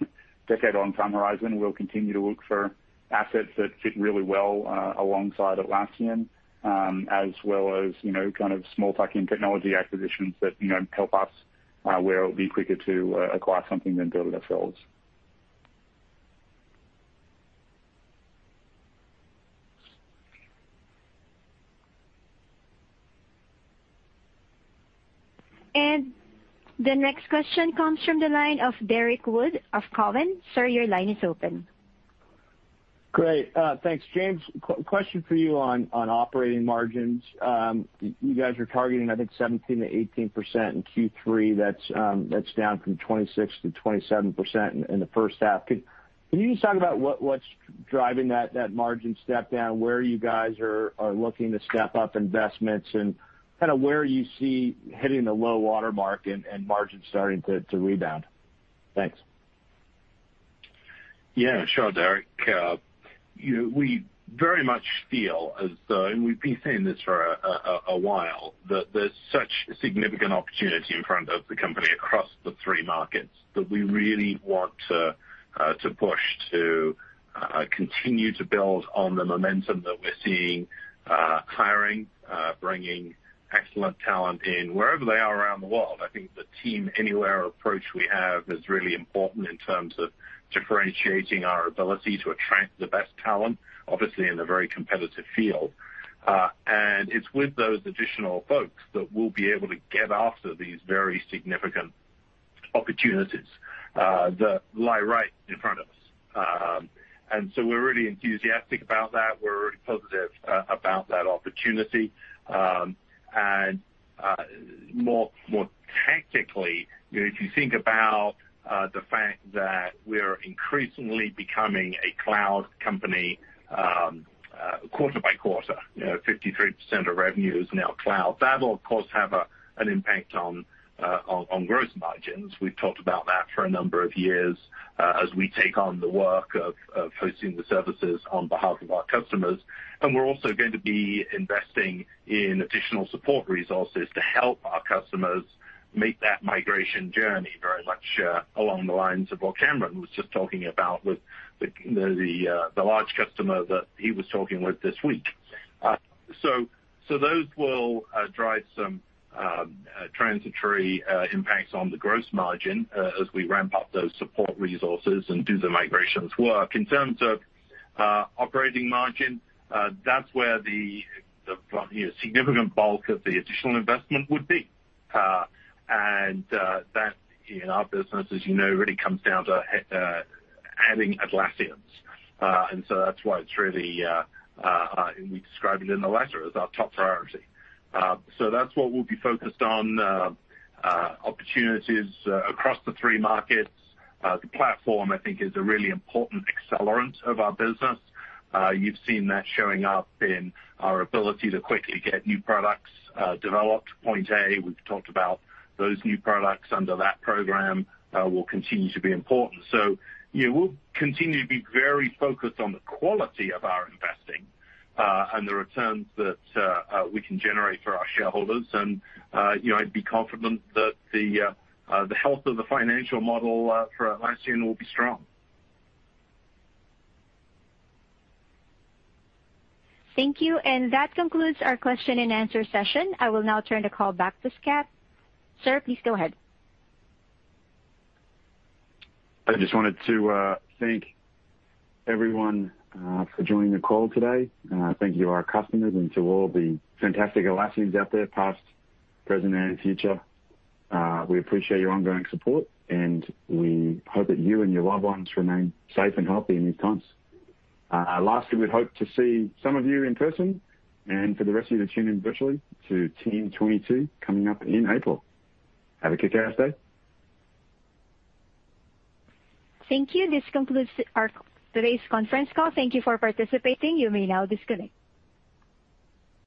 decade-long time horizon. We'll continue to look for assets that fit really well uh, alongside Atlassian. Um, as well as, you know, kind of small tuck-in technology acquisitions that, you know, help us uh, where it'll be quicker to uh, acquire something than build it ourselves. And the next question comes from the line of Derek Wood of Cowen. Sir, your line is open. Great. Uh, thanks, James. Qu- question for you on, on operating margins. Um, you guys are targeting, I think, seventeen to eighteen percent in Q three. That's um, that's down from twenty-six to twenty-seven percent in, in the first half. Could, can you just talk about what, what's driving that, that margin step down, where you guys are, are looking to step up investments, and kind of where you see hitting the low water mark and, and margins starting to, to rebound? Thanks. Yeah, sure, Derek. Uh, You know, we very much feel as though, and we've been saying this for a, a, a while, that there's such significant opportunity in front of the company across the three markets that we really want to uh, to push to uh, continue to build on the momentum that we're seeing, uh, hiring, uh, bringing excellent talent in wherever they are around the world. I think the team anywhere approach we have is really important in terms of differentiating our ability to attract the best talent, obviously in a very competitive field. Uh, and it's with those additional folks that we'll be able to get after these very significant opportunities uh, that lie right in front of us. Um, and so we're really enthusiastic about that. We're really positive uh, about that opportunity. Um, and uh, more, more tactically, you know, if you think about Uh, the fact that we're increasingly becoming a cloud company um, uh, quarter by quarter. You know, fifty-three percent of revenue is now cloud. That'll, of course, have a, an impact on, uh, on on gross margins. We've talked about that for a number of years uh, as we take on the work of, of hosting the services on behalf of our customers. And we're also going to be investing in additional support resources to help our customers make that migration journey very much uh, along the lines of what Cameron was just talking about with the the, uh, the large customer that he was talking with this week. Uh, so so those will uh, drive some um, uh, transitory uh, impacts on the gross margin uh, as we ramp up those support resources and do the migrations work. In terms of uh, operating margin, uh, that's where the, the you know, significant bulk of the additional investment would be. Uh, And uh, that, in our business, as you know, really comes down to uh, adding Atlassians. Uh, and so that's why it's really, uh, uh, we describe it in the letter as our top priority. Uh, so that's what we'll be focused on, uh, uh, opportunities uh, across the three markets. Uh, the platform, I think, is a really important accelerant of our business. Uh, you've seen that showing up in our ability to quickly get new products uh, developed. Point A, we've talked about those new products under that program uh, will continue to be important. So you know, we'll continue to be very focused on the quality of our investing uh, and the returns that uh, uh, we can generate for our shareholders. And uh, you know, I'd be confident that the uh, uh, the health of the financial model uh, for Atlassian will be strong. Thank you. And that concludes our question and answer session. I will now turn the call back to Scott. Sir, please go ahead. I just wanted to uh, thank everyone uh, for joining the call today. Uh, thank you to our customers and to all the fantastic Atlassians out there, past, present, and future. Uh, we appreciate your ongoing support, and we hope that you and your loved ones remain safe and healthy in these times. Uh, lastly, we hope to see some of you in person, and for the rest of you to tune in virtually to Team twenty-two coming up in April. Have a kick-ass day. Thank you. This concludes our today's conference call. Thank you for participating. You may now disconnect.